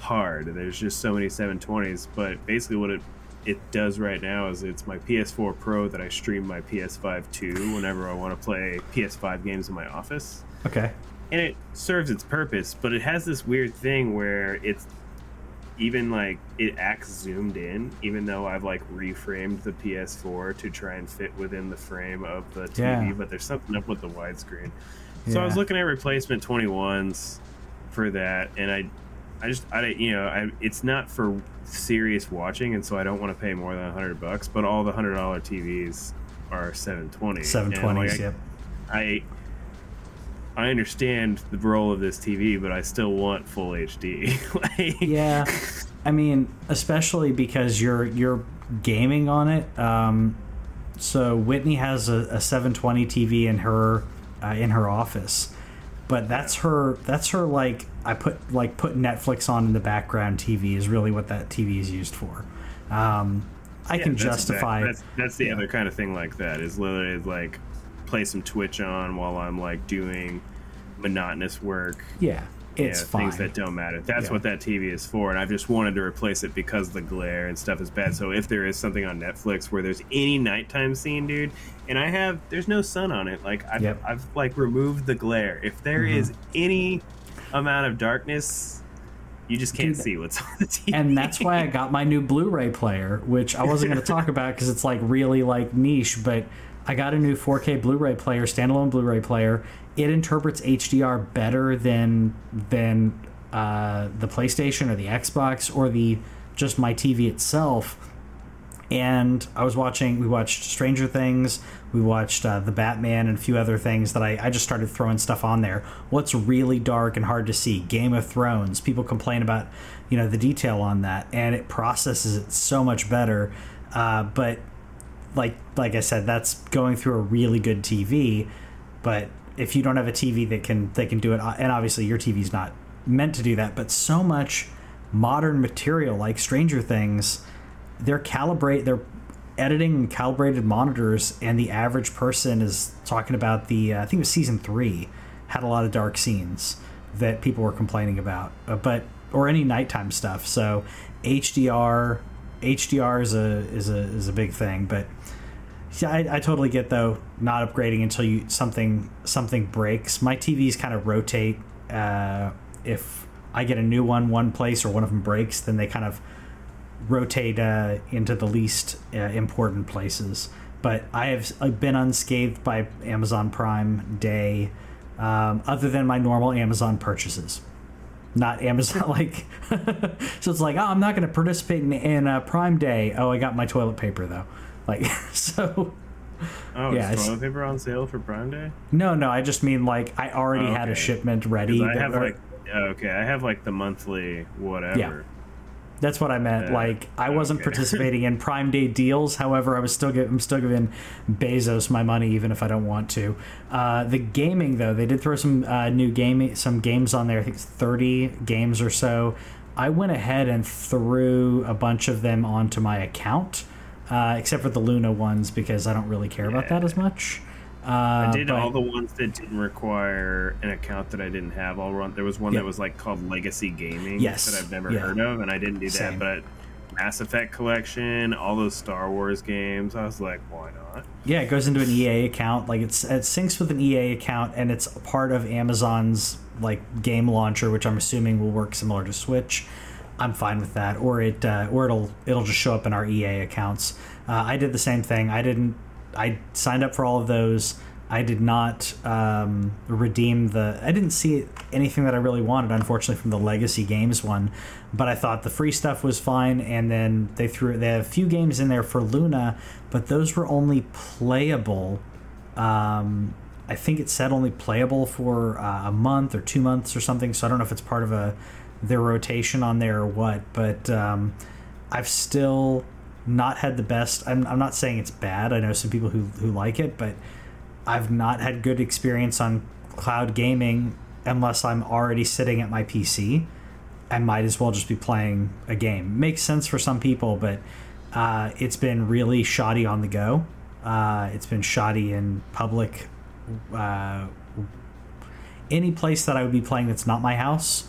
hard. There's just so many seven twenties. But basically, what it it does right now is it's my P S four Pro that I stream my P S five to whenever I want to play P S five games in my office. Okay. And it serves its purpose, but it has this weird thing where it's even like it acts zoomed in, even though I've like reframed the P S four to try and fit within the frame of the T V, yeah. But there's something up with the widescreen. So yeah. I was looking at replacement twenty-ones for that, and I I just, I you know, I, it's not for serious watching, and so I don't want to pay more than a hundred bucks. But all the hundred dollar T Vs are seven twenty. Seven twenties. Yep. I I understand the role of this T V, but I still want full H D. Like, yeah, I mean, especially because you're you're gaming on it. Um, so Whitney has a, a seven twenty T V in her uh, in her office. But that's her. That's her. Like I put, like put Netflix on in the background. T V is really what that T V is used for. Um, I yeah, can that's justify. Exactly. That's, that's the yeah. other kind of thing like that is literally like play some Twitch on while I'm like doing monotonous work. Yeah, it's yeah, fine. Things that don't matter. That's yeah. what that T V is for. And I've just wanted to replace it because the glare and stuff is bad. So if there is something on Netflix where there's any nighttime scene, dude. And I have, there's no sun on it. Like I've, yep. I've like removed the glare. If there mm-hmm. is any amount of darkness, you just can't Dude, see what's on the T V. And that's why I got my new Blu-ray player, which I wasn't going to talk about because it's like really like niche. But I got a new four K Blu-ray player, standalone Blu-ray player. It interprets H D R better than than uh, the PlayStation or the Xbox or the just my T V itself. And I was watching, we watched Stranger Things, we watched uh, The Batman and a few other things that I, I just started throwing stuff on there. What's really dark and hard to see? Game of Thrones. People complain about, you know, the detail on that, and it processes it so much better. Uh, but like like I said, that's going through a really good T V. But if you don't have a T V that can, that can do it, and obviously your T V's not meant to do that, but so much modern material like Stranger Things... They're calibrate. They're editing calibrated monitors, and the average person is talking about the. Uh, I think it was season three had a lot of dark scenes, that people were complaining about, uh, but or any nighttime stuff. So H D R, H D R is a is a is a big thing. But yeah, I, I totally get though not upgrading until you something something breaks. My T Vs kind of rotate. Uh, if I get a new one one place or one of them breaks, then they kind of rotate uh, into the least uh, important places. But I have been unscathed by Amazon Prime Day, um, other than my normal Amazon purchases. Not Amazon, like... So it's like, oh, I'm not going to participate in, in uh, Prime Day. Oh, I got my toilet paper, though. Like, so... Oh, yeah, is toilet paper on sale for Prime Day? No, no, I just mean, like, I already oh, okay. had a shipment ready. I have, or, like... Okay, I have, like, the monthly whatever. Yeah. That's what I meant. Uh, like, I wasn't okay. participating in Prime Day deals. However, I was still give, I'm still giving Bezos my money, even if I don't want to. Uh, the gaming, though, they did throw some uh, new game, some games on there. I think it's thirty games or so. I went ahead and threw a bunch of them onto my account, uh, except for the Luna ones because I don't really care yeah. about that as much. Uh, I did but, all the ones that didn't require an account that I didn't have. All run. There was one yeah. that was like called Legacy Gaming yes. that I've never yeah. heard of, and I didn't do Same. that. But Mass Effect Collection, all those Star Wars games, I was like, why not? Yeah, it goes into an E A account. Like it's it syncs with an E A account, and it's part of Amazon's like game launcher, which I'm assuming will work similar to Switch. I'm fine with that, or it uh, or it'll it'll just show up in our E A accounts. Uh, I did the same thing. I didn't. I signed up for all of those. I did not um, redeem the... I didn't see anything that I really wanted, unfortunately, from the Legacy Games one. But I thought the free stuff was fine, and then they threw... They had a few games in there for Luna, but those were only playable. Um, I think it said only playable for uh, a month or two months or something, so I don't know if it's part of a their rotation on there or what. But um, I've still... not had the best I'm, I'm not saying it's bad. I know some people who, who like it, but I've not had good experience on cloud gaming unless I'm already sitting at my P C. I might as well just be playing a game. Makes sense for some people, but uh, it's been really shoddy on the go. Uh, it's been shoddy in public. Uh, any place that I would be playing that's not my house,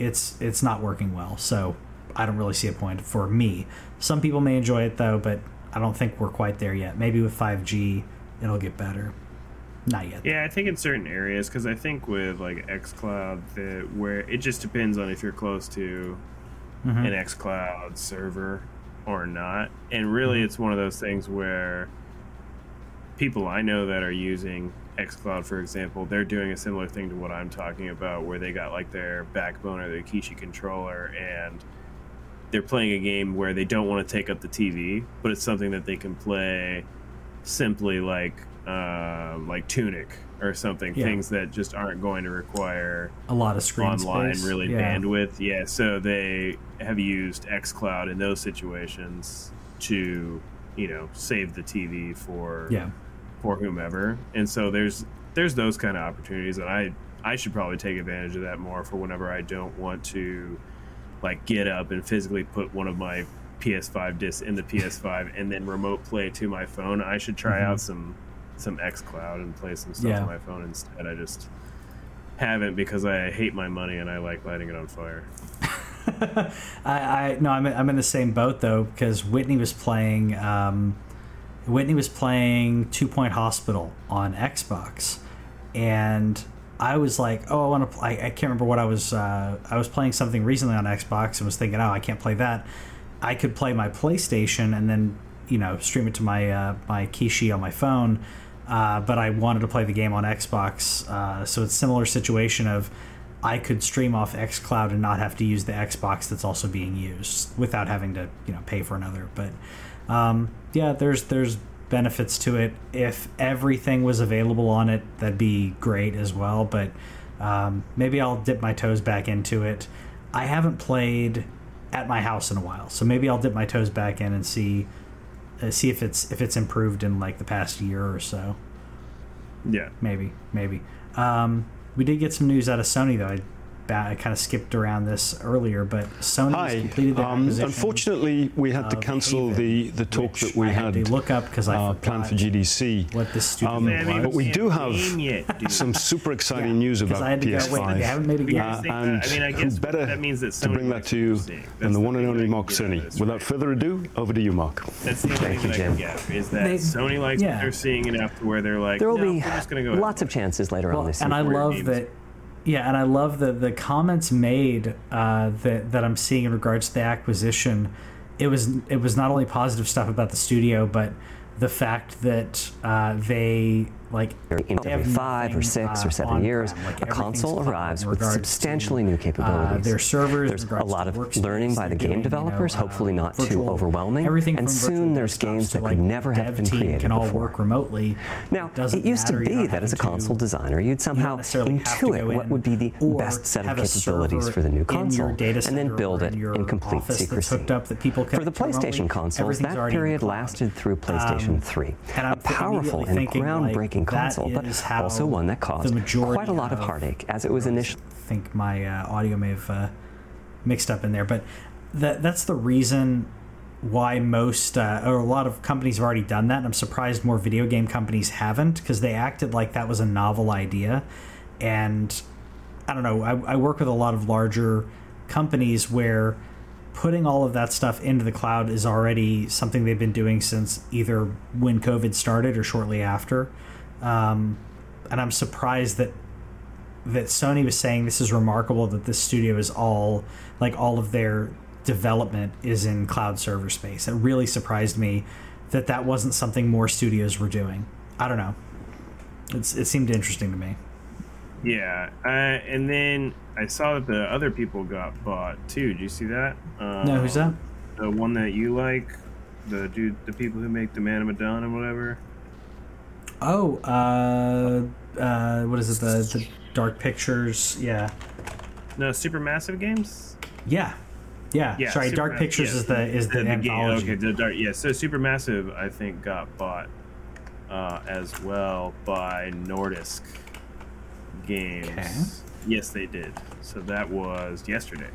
it's it's not working well. So I don't really see a point for me. Some people may enjoy it, though, but I don't think we're quite there yet. Maybe with five G, it'll get better. Not yet. Yeah, I think in certain areas, because I think with like xCloud, the, where it just depends on if you're close to mm-hmm. an xCloud server or not. And really, mm-hmm. it's one of those things where people I know that are using xCloud, for example, they're doing a similar thing to what I'm talking about, where they got like their Backbone or their Kishi controller, and they're playing a game where they don't want to take up the T V, but it's something that they can play simply like uh, like Tunic or something, yeah. things that just aren't going to require a lot of screen online space. really yeah. bandwidth. Yeah, so they have used xCloud in those situations to, you know, save the T V for yeah. for whomever. And so there's there's those kind of opportunities, and I I should probably take advantage of that more for whenever I don't want to like get up and physically put one of my P S five discs in the P S five and then remote play to my phone. I should try mm-hmm. out some some xCloud and play some stuff yeah. on my phone instead. I just haven't because I hate my money and I like lighting it on fire. I, I no, I'm I'm in the same boat though, because Whitney was playing um, Whitney was playing Two Point Hospital on Xbox, and I was like, oh, I want to play. I can't remember what I was. Uh, I was playing something recently on Xbox and was thinking, oh, I can't play that. I could play my PlayStation and then, you know, stream it to my uh, my Kishi on my phone. Uh, but I wanted to play the game on Xbox, uh, so it's a similar situation of I could stream off xCloud and not have to use the Xbox that's also being used without having to, you know, pay for another. But um, yeah, there's there's. benefits to it. If everything was available on it, that'd be great as well, but um, maybe I'll dip my toes back into it. I haven't played at my house in a while, so maybe I'll dip my toes back in and see uh, see if it's if it's improved in like the past year or so. Yeah, maybe maybe um, we did get some news out of Sony though. I about. I kind of skipped around this earlier, but Sony has completed their um, acquisition. Unfortunately, we had to cancel Haven, the, the talk that we I had, had to look up because I uh, planned for G D C. What this studio um, was. But we do have yet, some super exciting yeah, news about I had to P S five. Go, wait, they haven't made it yet. Uh, and that, I mean, I guess who better that means that to bring that to you than the one and only Mark Cerny. Right. Without further ado, over to you, Mark. That's the only thing I can get is that Sony likes what they're seeing enough where they're like, no, we're just going to go lots of chances later on this year. And I love that. Yeah, and I love the, the comments made uh, that that I'm seeing in regards to the acquisition. It was it was not only positive stuff about the studio, but the fact that uh, they like in five or six uh, or seven years, like a console arrives with substantially to, new capabilities. Uh, their servers, there's a lot of learning by the game developers, you know, hopefully not virtual, too overwhelming. Everything and soon there's games that like could never have been created can all before. Work remotely. Now, it, it used to be that as a console designer, you'd somehow intuit what would be the best set of capabilities for the new console, and then build it in complete secrecy. For the PlayStation consoles, that period lasted through PlayStation three, a powerful and groundbreaking console, but also one that caused quite a lot of, of heartache as it was initially. I think my uh, audio may have uh, mixed up in there, but that that's the reason why most uh, or a lot of companies have already done that, and I'm surprised more video game companies haven't, because they acted like that was a novel idea. And I don't know, I, I work with a lot of larger companies where putting all of that stuff into the cloud is already something they've been doing since either when COVID started or shortly after. Um, and I'm surprised that that Sony was saying this is remarkable that this studio is all like all of their development is in cloud server space. It really surprised me that that wasn't something more studios were doing. I don't know. It's, it seemed interesting to me. Yeah, uh, and then I saw that the other people got bought too. Did you see that? Um, no, who's that? The one that you like, the dude, the people who make the Man of Medan and whatever. Oh, uh, uh, what is it? The, the Dark Pictures, yeah. No, Supermassive Games. Yeah, yeah. yeah Sorry, Dark Pictures yeah. is the is the, the, the anthology. Game, okay, the dark. Yeah, so Supermassive, I think, got bought uh, as well by Nordisk Games. Okay. Yes, they did. So that was yesterday.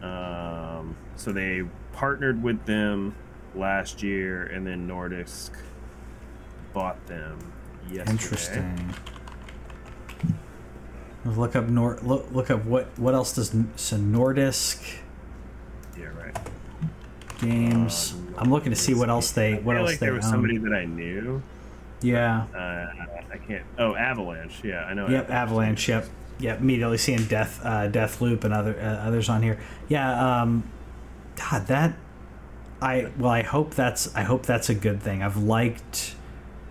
Um, so they partnered with them last year, and then Nordisk bought them yesterday. Interesting. Look up Nord. Look, look up what. What else does so Nordisk? Yeah, right. Games. Uh, I'm looking to see what else they. I what else like they. There was own. Somebody that I knew. Yeah. Uh, I can't. Oh, Avalanche. Yeah, I know. Yep, Avalanche. Avalanche yep. Yep. Immediately seeing Death, uh, Deathloop, and other uh, others on here. Yeah. Um, God, that. I well, I hope that's. I hope that's a good thing. I've liked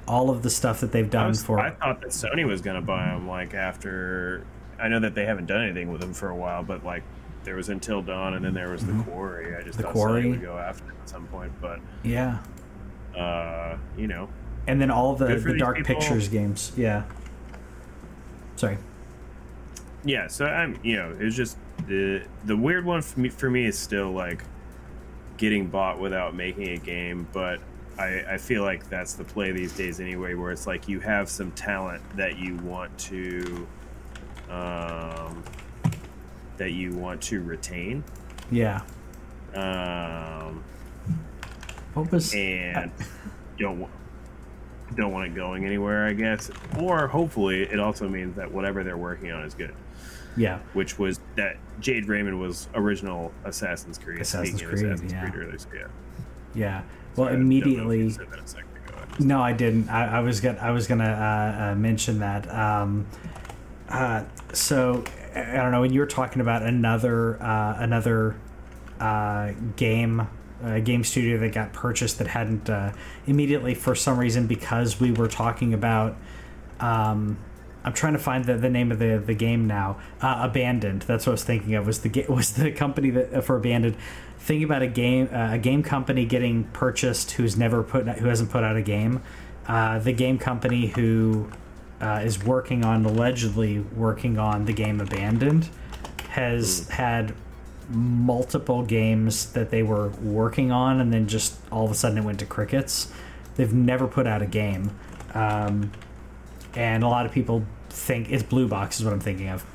all of the stuff that they've done I was, for I thought that Sony was going to buy them, like, after... I know that they haven't done anything with them for a while, but, like, there was Until Dawn, and then there was mm-hmm. The Quarry. I just the thought Quarry. Sony would go after them at some point, but... Yeah. Uh, you know. And then all the, the Dark people. Pictures games. Yeah. Sorry. Yeah, so, I'm you know, it's just... The, the weird one for me, for me is still, like, getting bought without making a game, but... I, I feel like that's the play these days anyway, where it's like you have some talent that you want to um, that you want to retain. Yeah. Um, what was and I... don't want, don't want it going anywhere, I guess. Or hopefully, it also means that whatever they're working on is good. Yeah. Which was that Jade Raymond was original Assassin's Creed. Assassin's Creed. Assassin's yeah. Creed earlier, so yeah. Yeah. Well, immediately. No, I didn't. I, I was gonna. I was gonna uh, uh, mention that. Um, uh, so I don't know. When you were talking about another uh, another uh, game uh, game studio that got purchased that hadn't uh, immediately for some reason, because we were talking about. Um, I'm trying to find the, the name of the, the game now. Uh, Abandoned. That's what I was thinking of. Was the was the company that uh, for Abandoned. Think about a game uh, a game company getting purchased who's never put who hasn't put out a game. Uh, the game company who uh, is working on allegedly working on the game Abandoned has had multiple games that they were working on, and then just all of a sudden it went to crickets. They've never put out a game, um, and a lot of people think it's Blue Box is what I'm thinking of.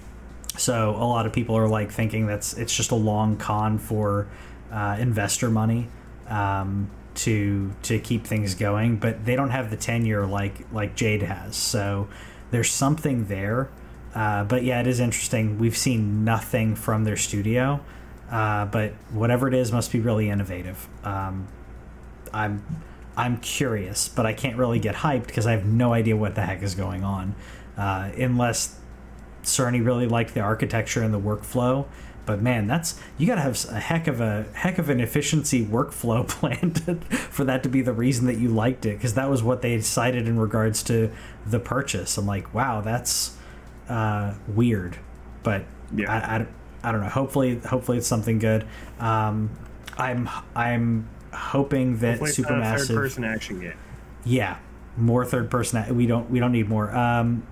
So a lot of people are like thinking that's it's just a long con for uh, investor money um, to to keep things going, but they don't have the tenure like like Jade has. So there's something there. Uh, but yeah, it is interesting. We've seen nothing from their studio, uh, but whatever it is must be really innovative. Um, I'm I'm curious, but I can't really get hyped because I have no idea what the heck is going on, uh, unless Cerny really liked the architecture and the workflow. But man, that's you got to have a heck of a heck of an efficiency workflow plan to, for that to be the reason that you liked it, because that was what they cited in regards to the purchase. I'm like, wow, that's. Uh, weird, but yeah. I, I, I don't know. Hopefully, hopefully it's something good. Um, I'm I'm hoping that Supermassive third person action game. Yeah, more third person. We don't we don't need more. Um,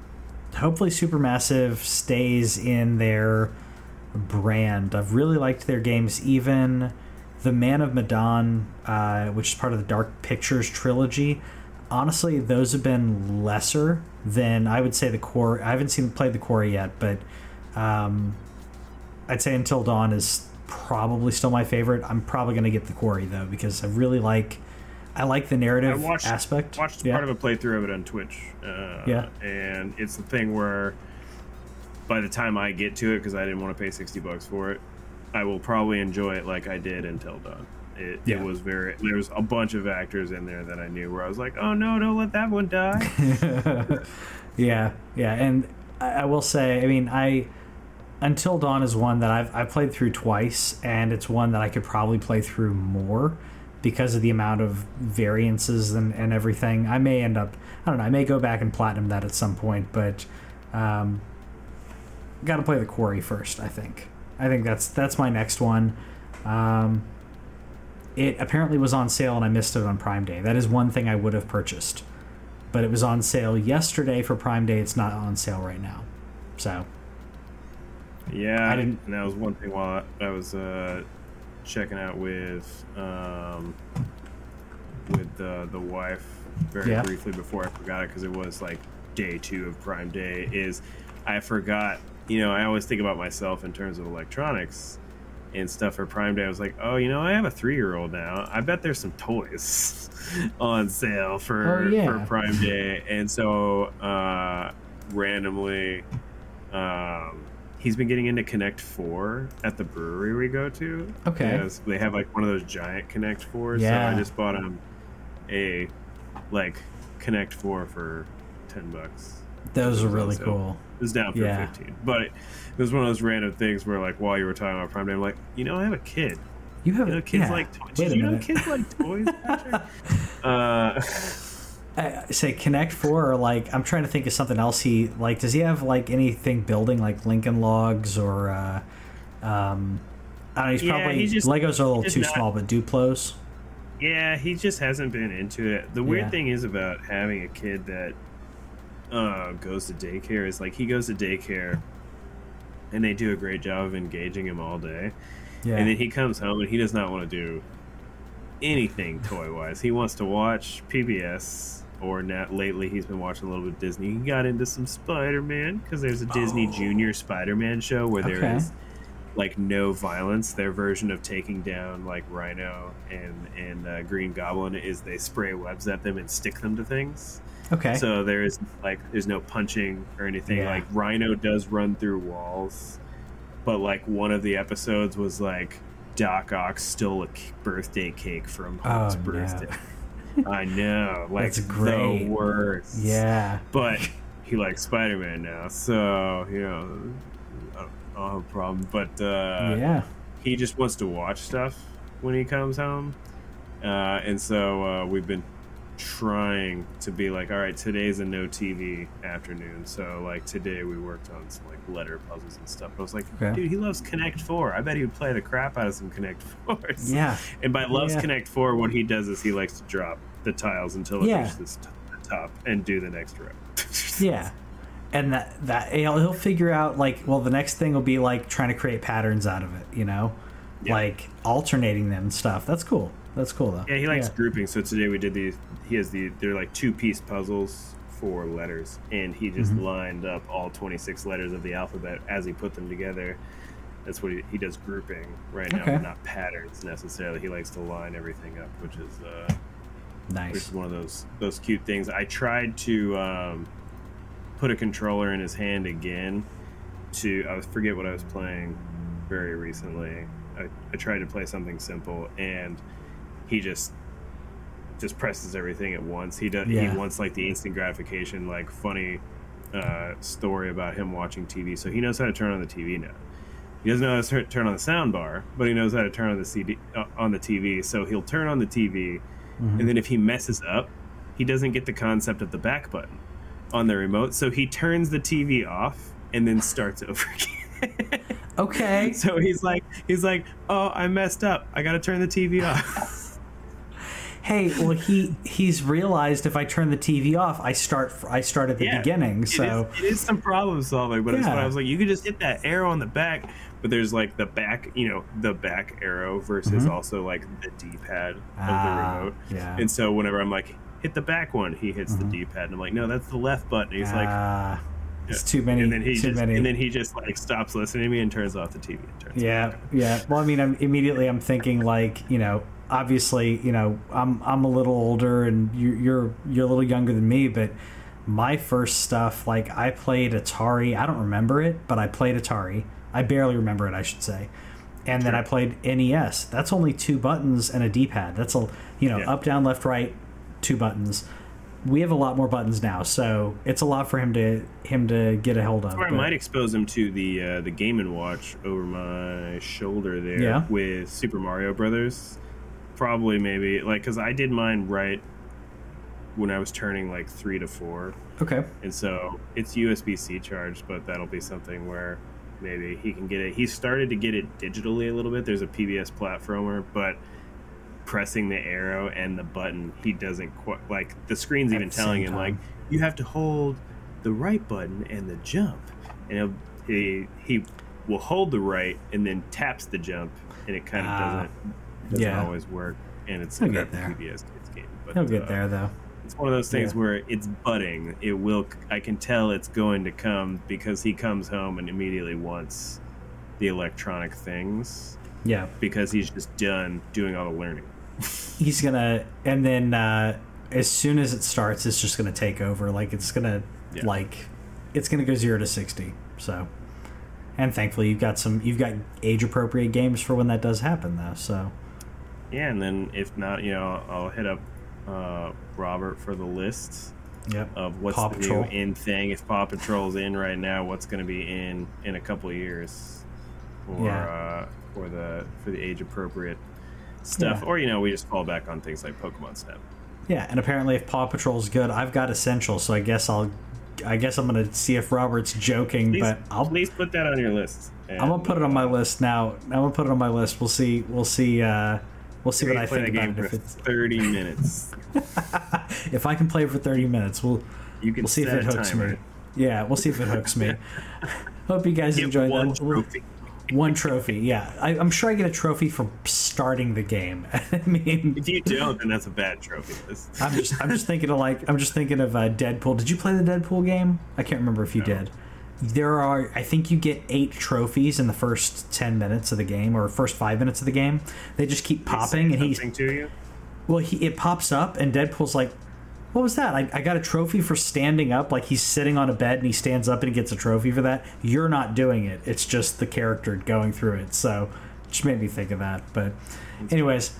hopefully, Supermassive stays in their brand. I've really liked their games, even The Man of Medan, uh, which is part of the Dark Pictures trilogy. Honestly, those have been lesser than I would say the Quarry. I haven't seen played the Quarry yet, but um, I'd say Until Dawn is probably still my favorite. I'm probably going to get the Quarry though, because I really like I like the narrative I watched, aspect. I watched yeah. part of a playthrough of it on Twitch, uh, yeah, and it's the thing where by the time I get to it, because I didn't want to pay sixty bucks for it, I will probably enjoy it like I did Until Dawn. It, yeah. it was very. There was a bunch of actors in there that I knew where I was like, "Oh no, don't let that one die." yeah, yeah, and I, I will say, I mean, I Until Dawn is one that I've I played through twice, and it's one that I could probably play through more because of the amount of variances and, and everything. I may end up, I don't know, I may go back and platinum that at some point, but um, got to play the Quarry first. I think. I think that's that's my next one. Um, It apparently was on sale and I missed it on Prime Day. That is one thing I would have purchased. But it was on sale yesterday for Prime Day. It's not on sale right now. So. Yeah, I didn't. And that was one thing while I, I was uh, checking out with um, with uh, the wife very yeah. briefly before I forgot it, because it was like day two of Prime Day. Is I forgot, you know, I always think about myself in terms of electronics and stuff for Prime Day. I was like, oh, you know, I have a three-year-old now. I bet there's some toys on sale for, oh, yeah. for Prime Day. And so uh, randomly, um, he's been getting into Connect four at the brewery we go to. Okay. You know, so they have like one of those giant Connect fours. Yeah. So I just bought him a like Connect four for ten bucks. Those are really so, cool. It was down for yeah. fifteen, but it was one of those random things where, like, while you were talking about Prime Day, I'm like, you know, I have a kid. You have you know, kids yeah. like toys. Wait a you minute. know, kids like toys. uh, I say Connect Four, or like, I'm trying to think of something else. He like, does he have like anything building, like Lincoln Logs or, uh, um, I don't know. He's yeah, probably he's just, Legos are a little too not, small, but Duplos. Yeah, he just hasn't been into it. The weird yeah. thing is about having a kid that. Uh, goes to daycare is like he goes to daycare and they do a great job of engaging him all day yeah. and then he comes home and he does not want to do anything toy wise. He wants to watch P B S or not. Lately he's been watching a little bit of Disney. He got into some Spider-Man because there's a Disney oh. Junior Spider-Man show where okay. there is like no violence. Their version of taking down like Rhino and, and uh, Green Goblin is they spray webs at them and stick them to things. Okay. So there's like there's no punching or anything. Yeah. Like Rhino does run through walls, but like one of the episodes was like Doc Ock stole a birthday cake from Holt's oh, birthday. No. I know, like that's great. The worst. Yeah. But he likes Spider-Man now, so you know, I don't, I don't have a problem. But uh, yeah, he just wants to watch stuff when he comes home, uh, and so uh, we've been. Trying to be like, all right, today's a no T V afternoon, so like today we worked on some like letter puzzles and stuff. But I was like, okay. dude, he loves Connect Four. I bet he would play the crap out of some Connect Fours. Yeah. And by loves yeah. Connect Four, what he does is he likes to drop the tiles until it yeah. reaches the top and do the next row. yeah. And that that he'll, he'll figure out like, well, the next thing will be like trying to create patterns out of it, you know, yeah. like alternating them and stuff. That's cool. That's cool though. Yeah, he likes yeah. grouping. So today we did these. He has the. They're like two piece puzzles four letters, and he just mm-hmm. lined up all twenty-six letters of the alphabet as he put them together. That's what he, he does grouping right now, okay. but not patterns necessarily. He likes to line everything up, which is uh, nice. Which is one of those those cute things. I tried to um, put a controller in his hand again. To I forget what I was playing very recently. I, I tried to play something simple, and he just just presses everything at once. He does. Yeah. He wants like the instant gratification, like funny uh, story about him watching T V. So he knows how to turn on the T V now. He doesn't know how to turn on the sound bar, but he knows how to turn on the C D uh, on the T V. So he'll turn on the T V, mm-hmm. and then if he messes up, he doesn't get the concept of the back button on the remote. So he turns the T V off and then starts over again. Okay. So he's like, he's like, oh, I messed up. I got to turn the T V off. Hey, well, he he's realized if I turn the T V off, I start I start at the yeah, beginning. So it is, it is some problem solving, but yeah. it's what I was like, you could just hit that arrow on the back, but there's like the back, you know, the back arrow versus mm-hmm. also like the D-pad of ah, the remote. Yeah. And so whenever I'm like, hit the back one, he hits mm-hmm. the D-pad, and I'm like, no, that's the left button. And he's ah, like, it's yeah. too many. And then he too just, many. And then he just like stops listening to me and turns off the T V. And turns yeah, back. yeah. Well, I mean, I'm immediately I'm thinking like, you know. Obviously, you know, I'm I'm a little older and you, you're you're a little younger than me, but my first stuff, like I played Atari. I don't remember it, but I played Atari. I barely remember it, I should say. And sure. then I played N E S. That's only two buttons and a D-pad. That's a you know yeah. up, down, left, right, two buttons. We have a lot more buttons now, so it's a lot for him to him to get a hold of. Or I but. might expose him to the uh, the Game and Watch over my shoulder there yeah. with Super Mario Brothers. Probably maybe like because I did mine right when I was turning like three to four. Okay. And so it's U S B C charged, but that'll be something where maybe he can get it. He started to get it digitally a little bit. There's a P B S platformer, but pressing the arrow and the button, he doesn't quite like the screen's even telling him like you have to hold the right button and the jump, and he he will hold the right and then taps the jump, and it kind of uh. doesn't. Doesn't yeah. always work, and it's like a P B S kids game. But he'll get uh, there, though. It's one of those things yeah. where it's budding. It will. I can tell it's going to come because he comes home and immediately wants the electronic things. Yeah, because he's just done doing all the learning. He's gonna, and then uh, as soon as it starts, it's just gonna take over. Like it's gonna, yeah. like it's gonna go zero to sixty. So, and thankfully, you've got some, you've got age-appropriate games for when that does happen, though. So. Yeah, and then if not, you know, I'll hit up uh, Robert for the list yep. of what's Paw the Patrol. new in thing. If Paw Patrol's in right now, what's going to be in in a couple of years, or yeah. uh, for the for the age appropriate stuff, yeah. or you know, we just fall back on things like Pokemon Snap. Yeah, and apparently, if Paw Patrol's good, I've got Essential, so I guess I'll I guess I'm going to see if Robert's joking, please, but I'll please put that on your list. And I'm gonna put it on my list now. I'm gonna put it on my list. We'll see. We'll see. Uh, We'll see what I think about it. If it's thirty minutes, if I can play for thirty minutes, we'll you can we'll see if it hooks timer. me. Yeah, we'll see if it hooks me. Hope you guys enjoyed one that. Trophy. One trophy, yeah. I, I'm sure I get a trophy for starting the game. I mean, if you don't, then that's a bad trophy list. I'm just, I'm just thinking of like, I'm just thinking of uh, Deadpool. Did you play the Deadpool game? I can't remember if you no. did. There are, I think you get eight trophies in the first ten minutes of the game, or first five minutes of the game. They just keep popping, and he's. To you? Well, he it pops up, and Deadpool's like, "What was that? I, I got a trophy for standing up." Like he's sitting on a bed, and he stands up, and he gets a trophy for that. You're not doing it. It's just the character going through it. So, it just made me think of that. But, anyways.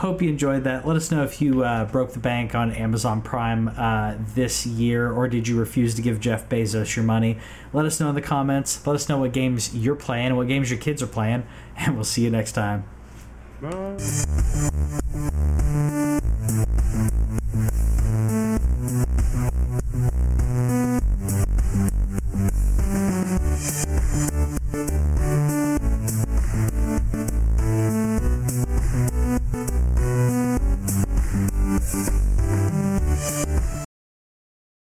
Hope you enjoyed that. Let us know if you uh, broke the bank on Amazon Prime uh, this year, or did you refuse to give Jeff Bezos your money? Let us know in the comments. Let us know what games you're playing and what games your kids are playing, and we'll see you next time. Bye.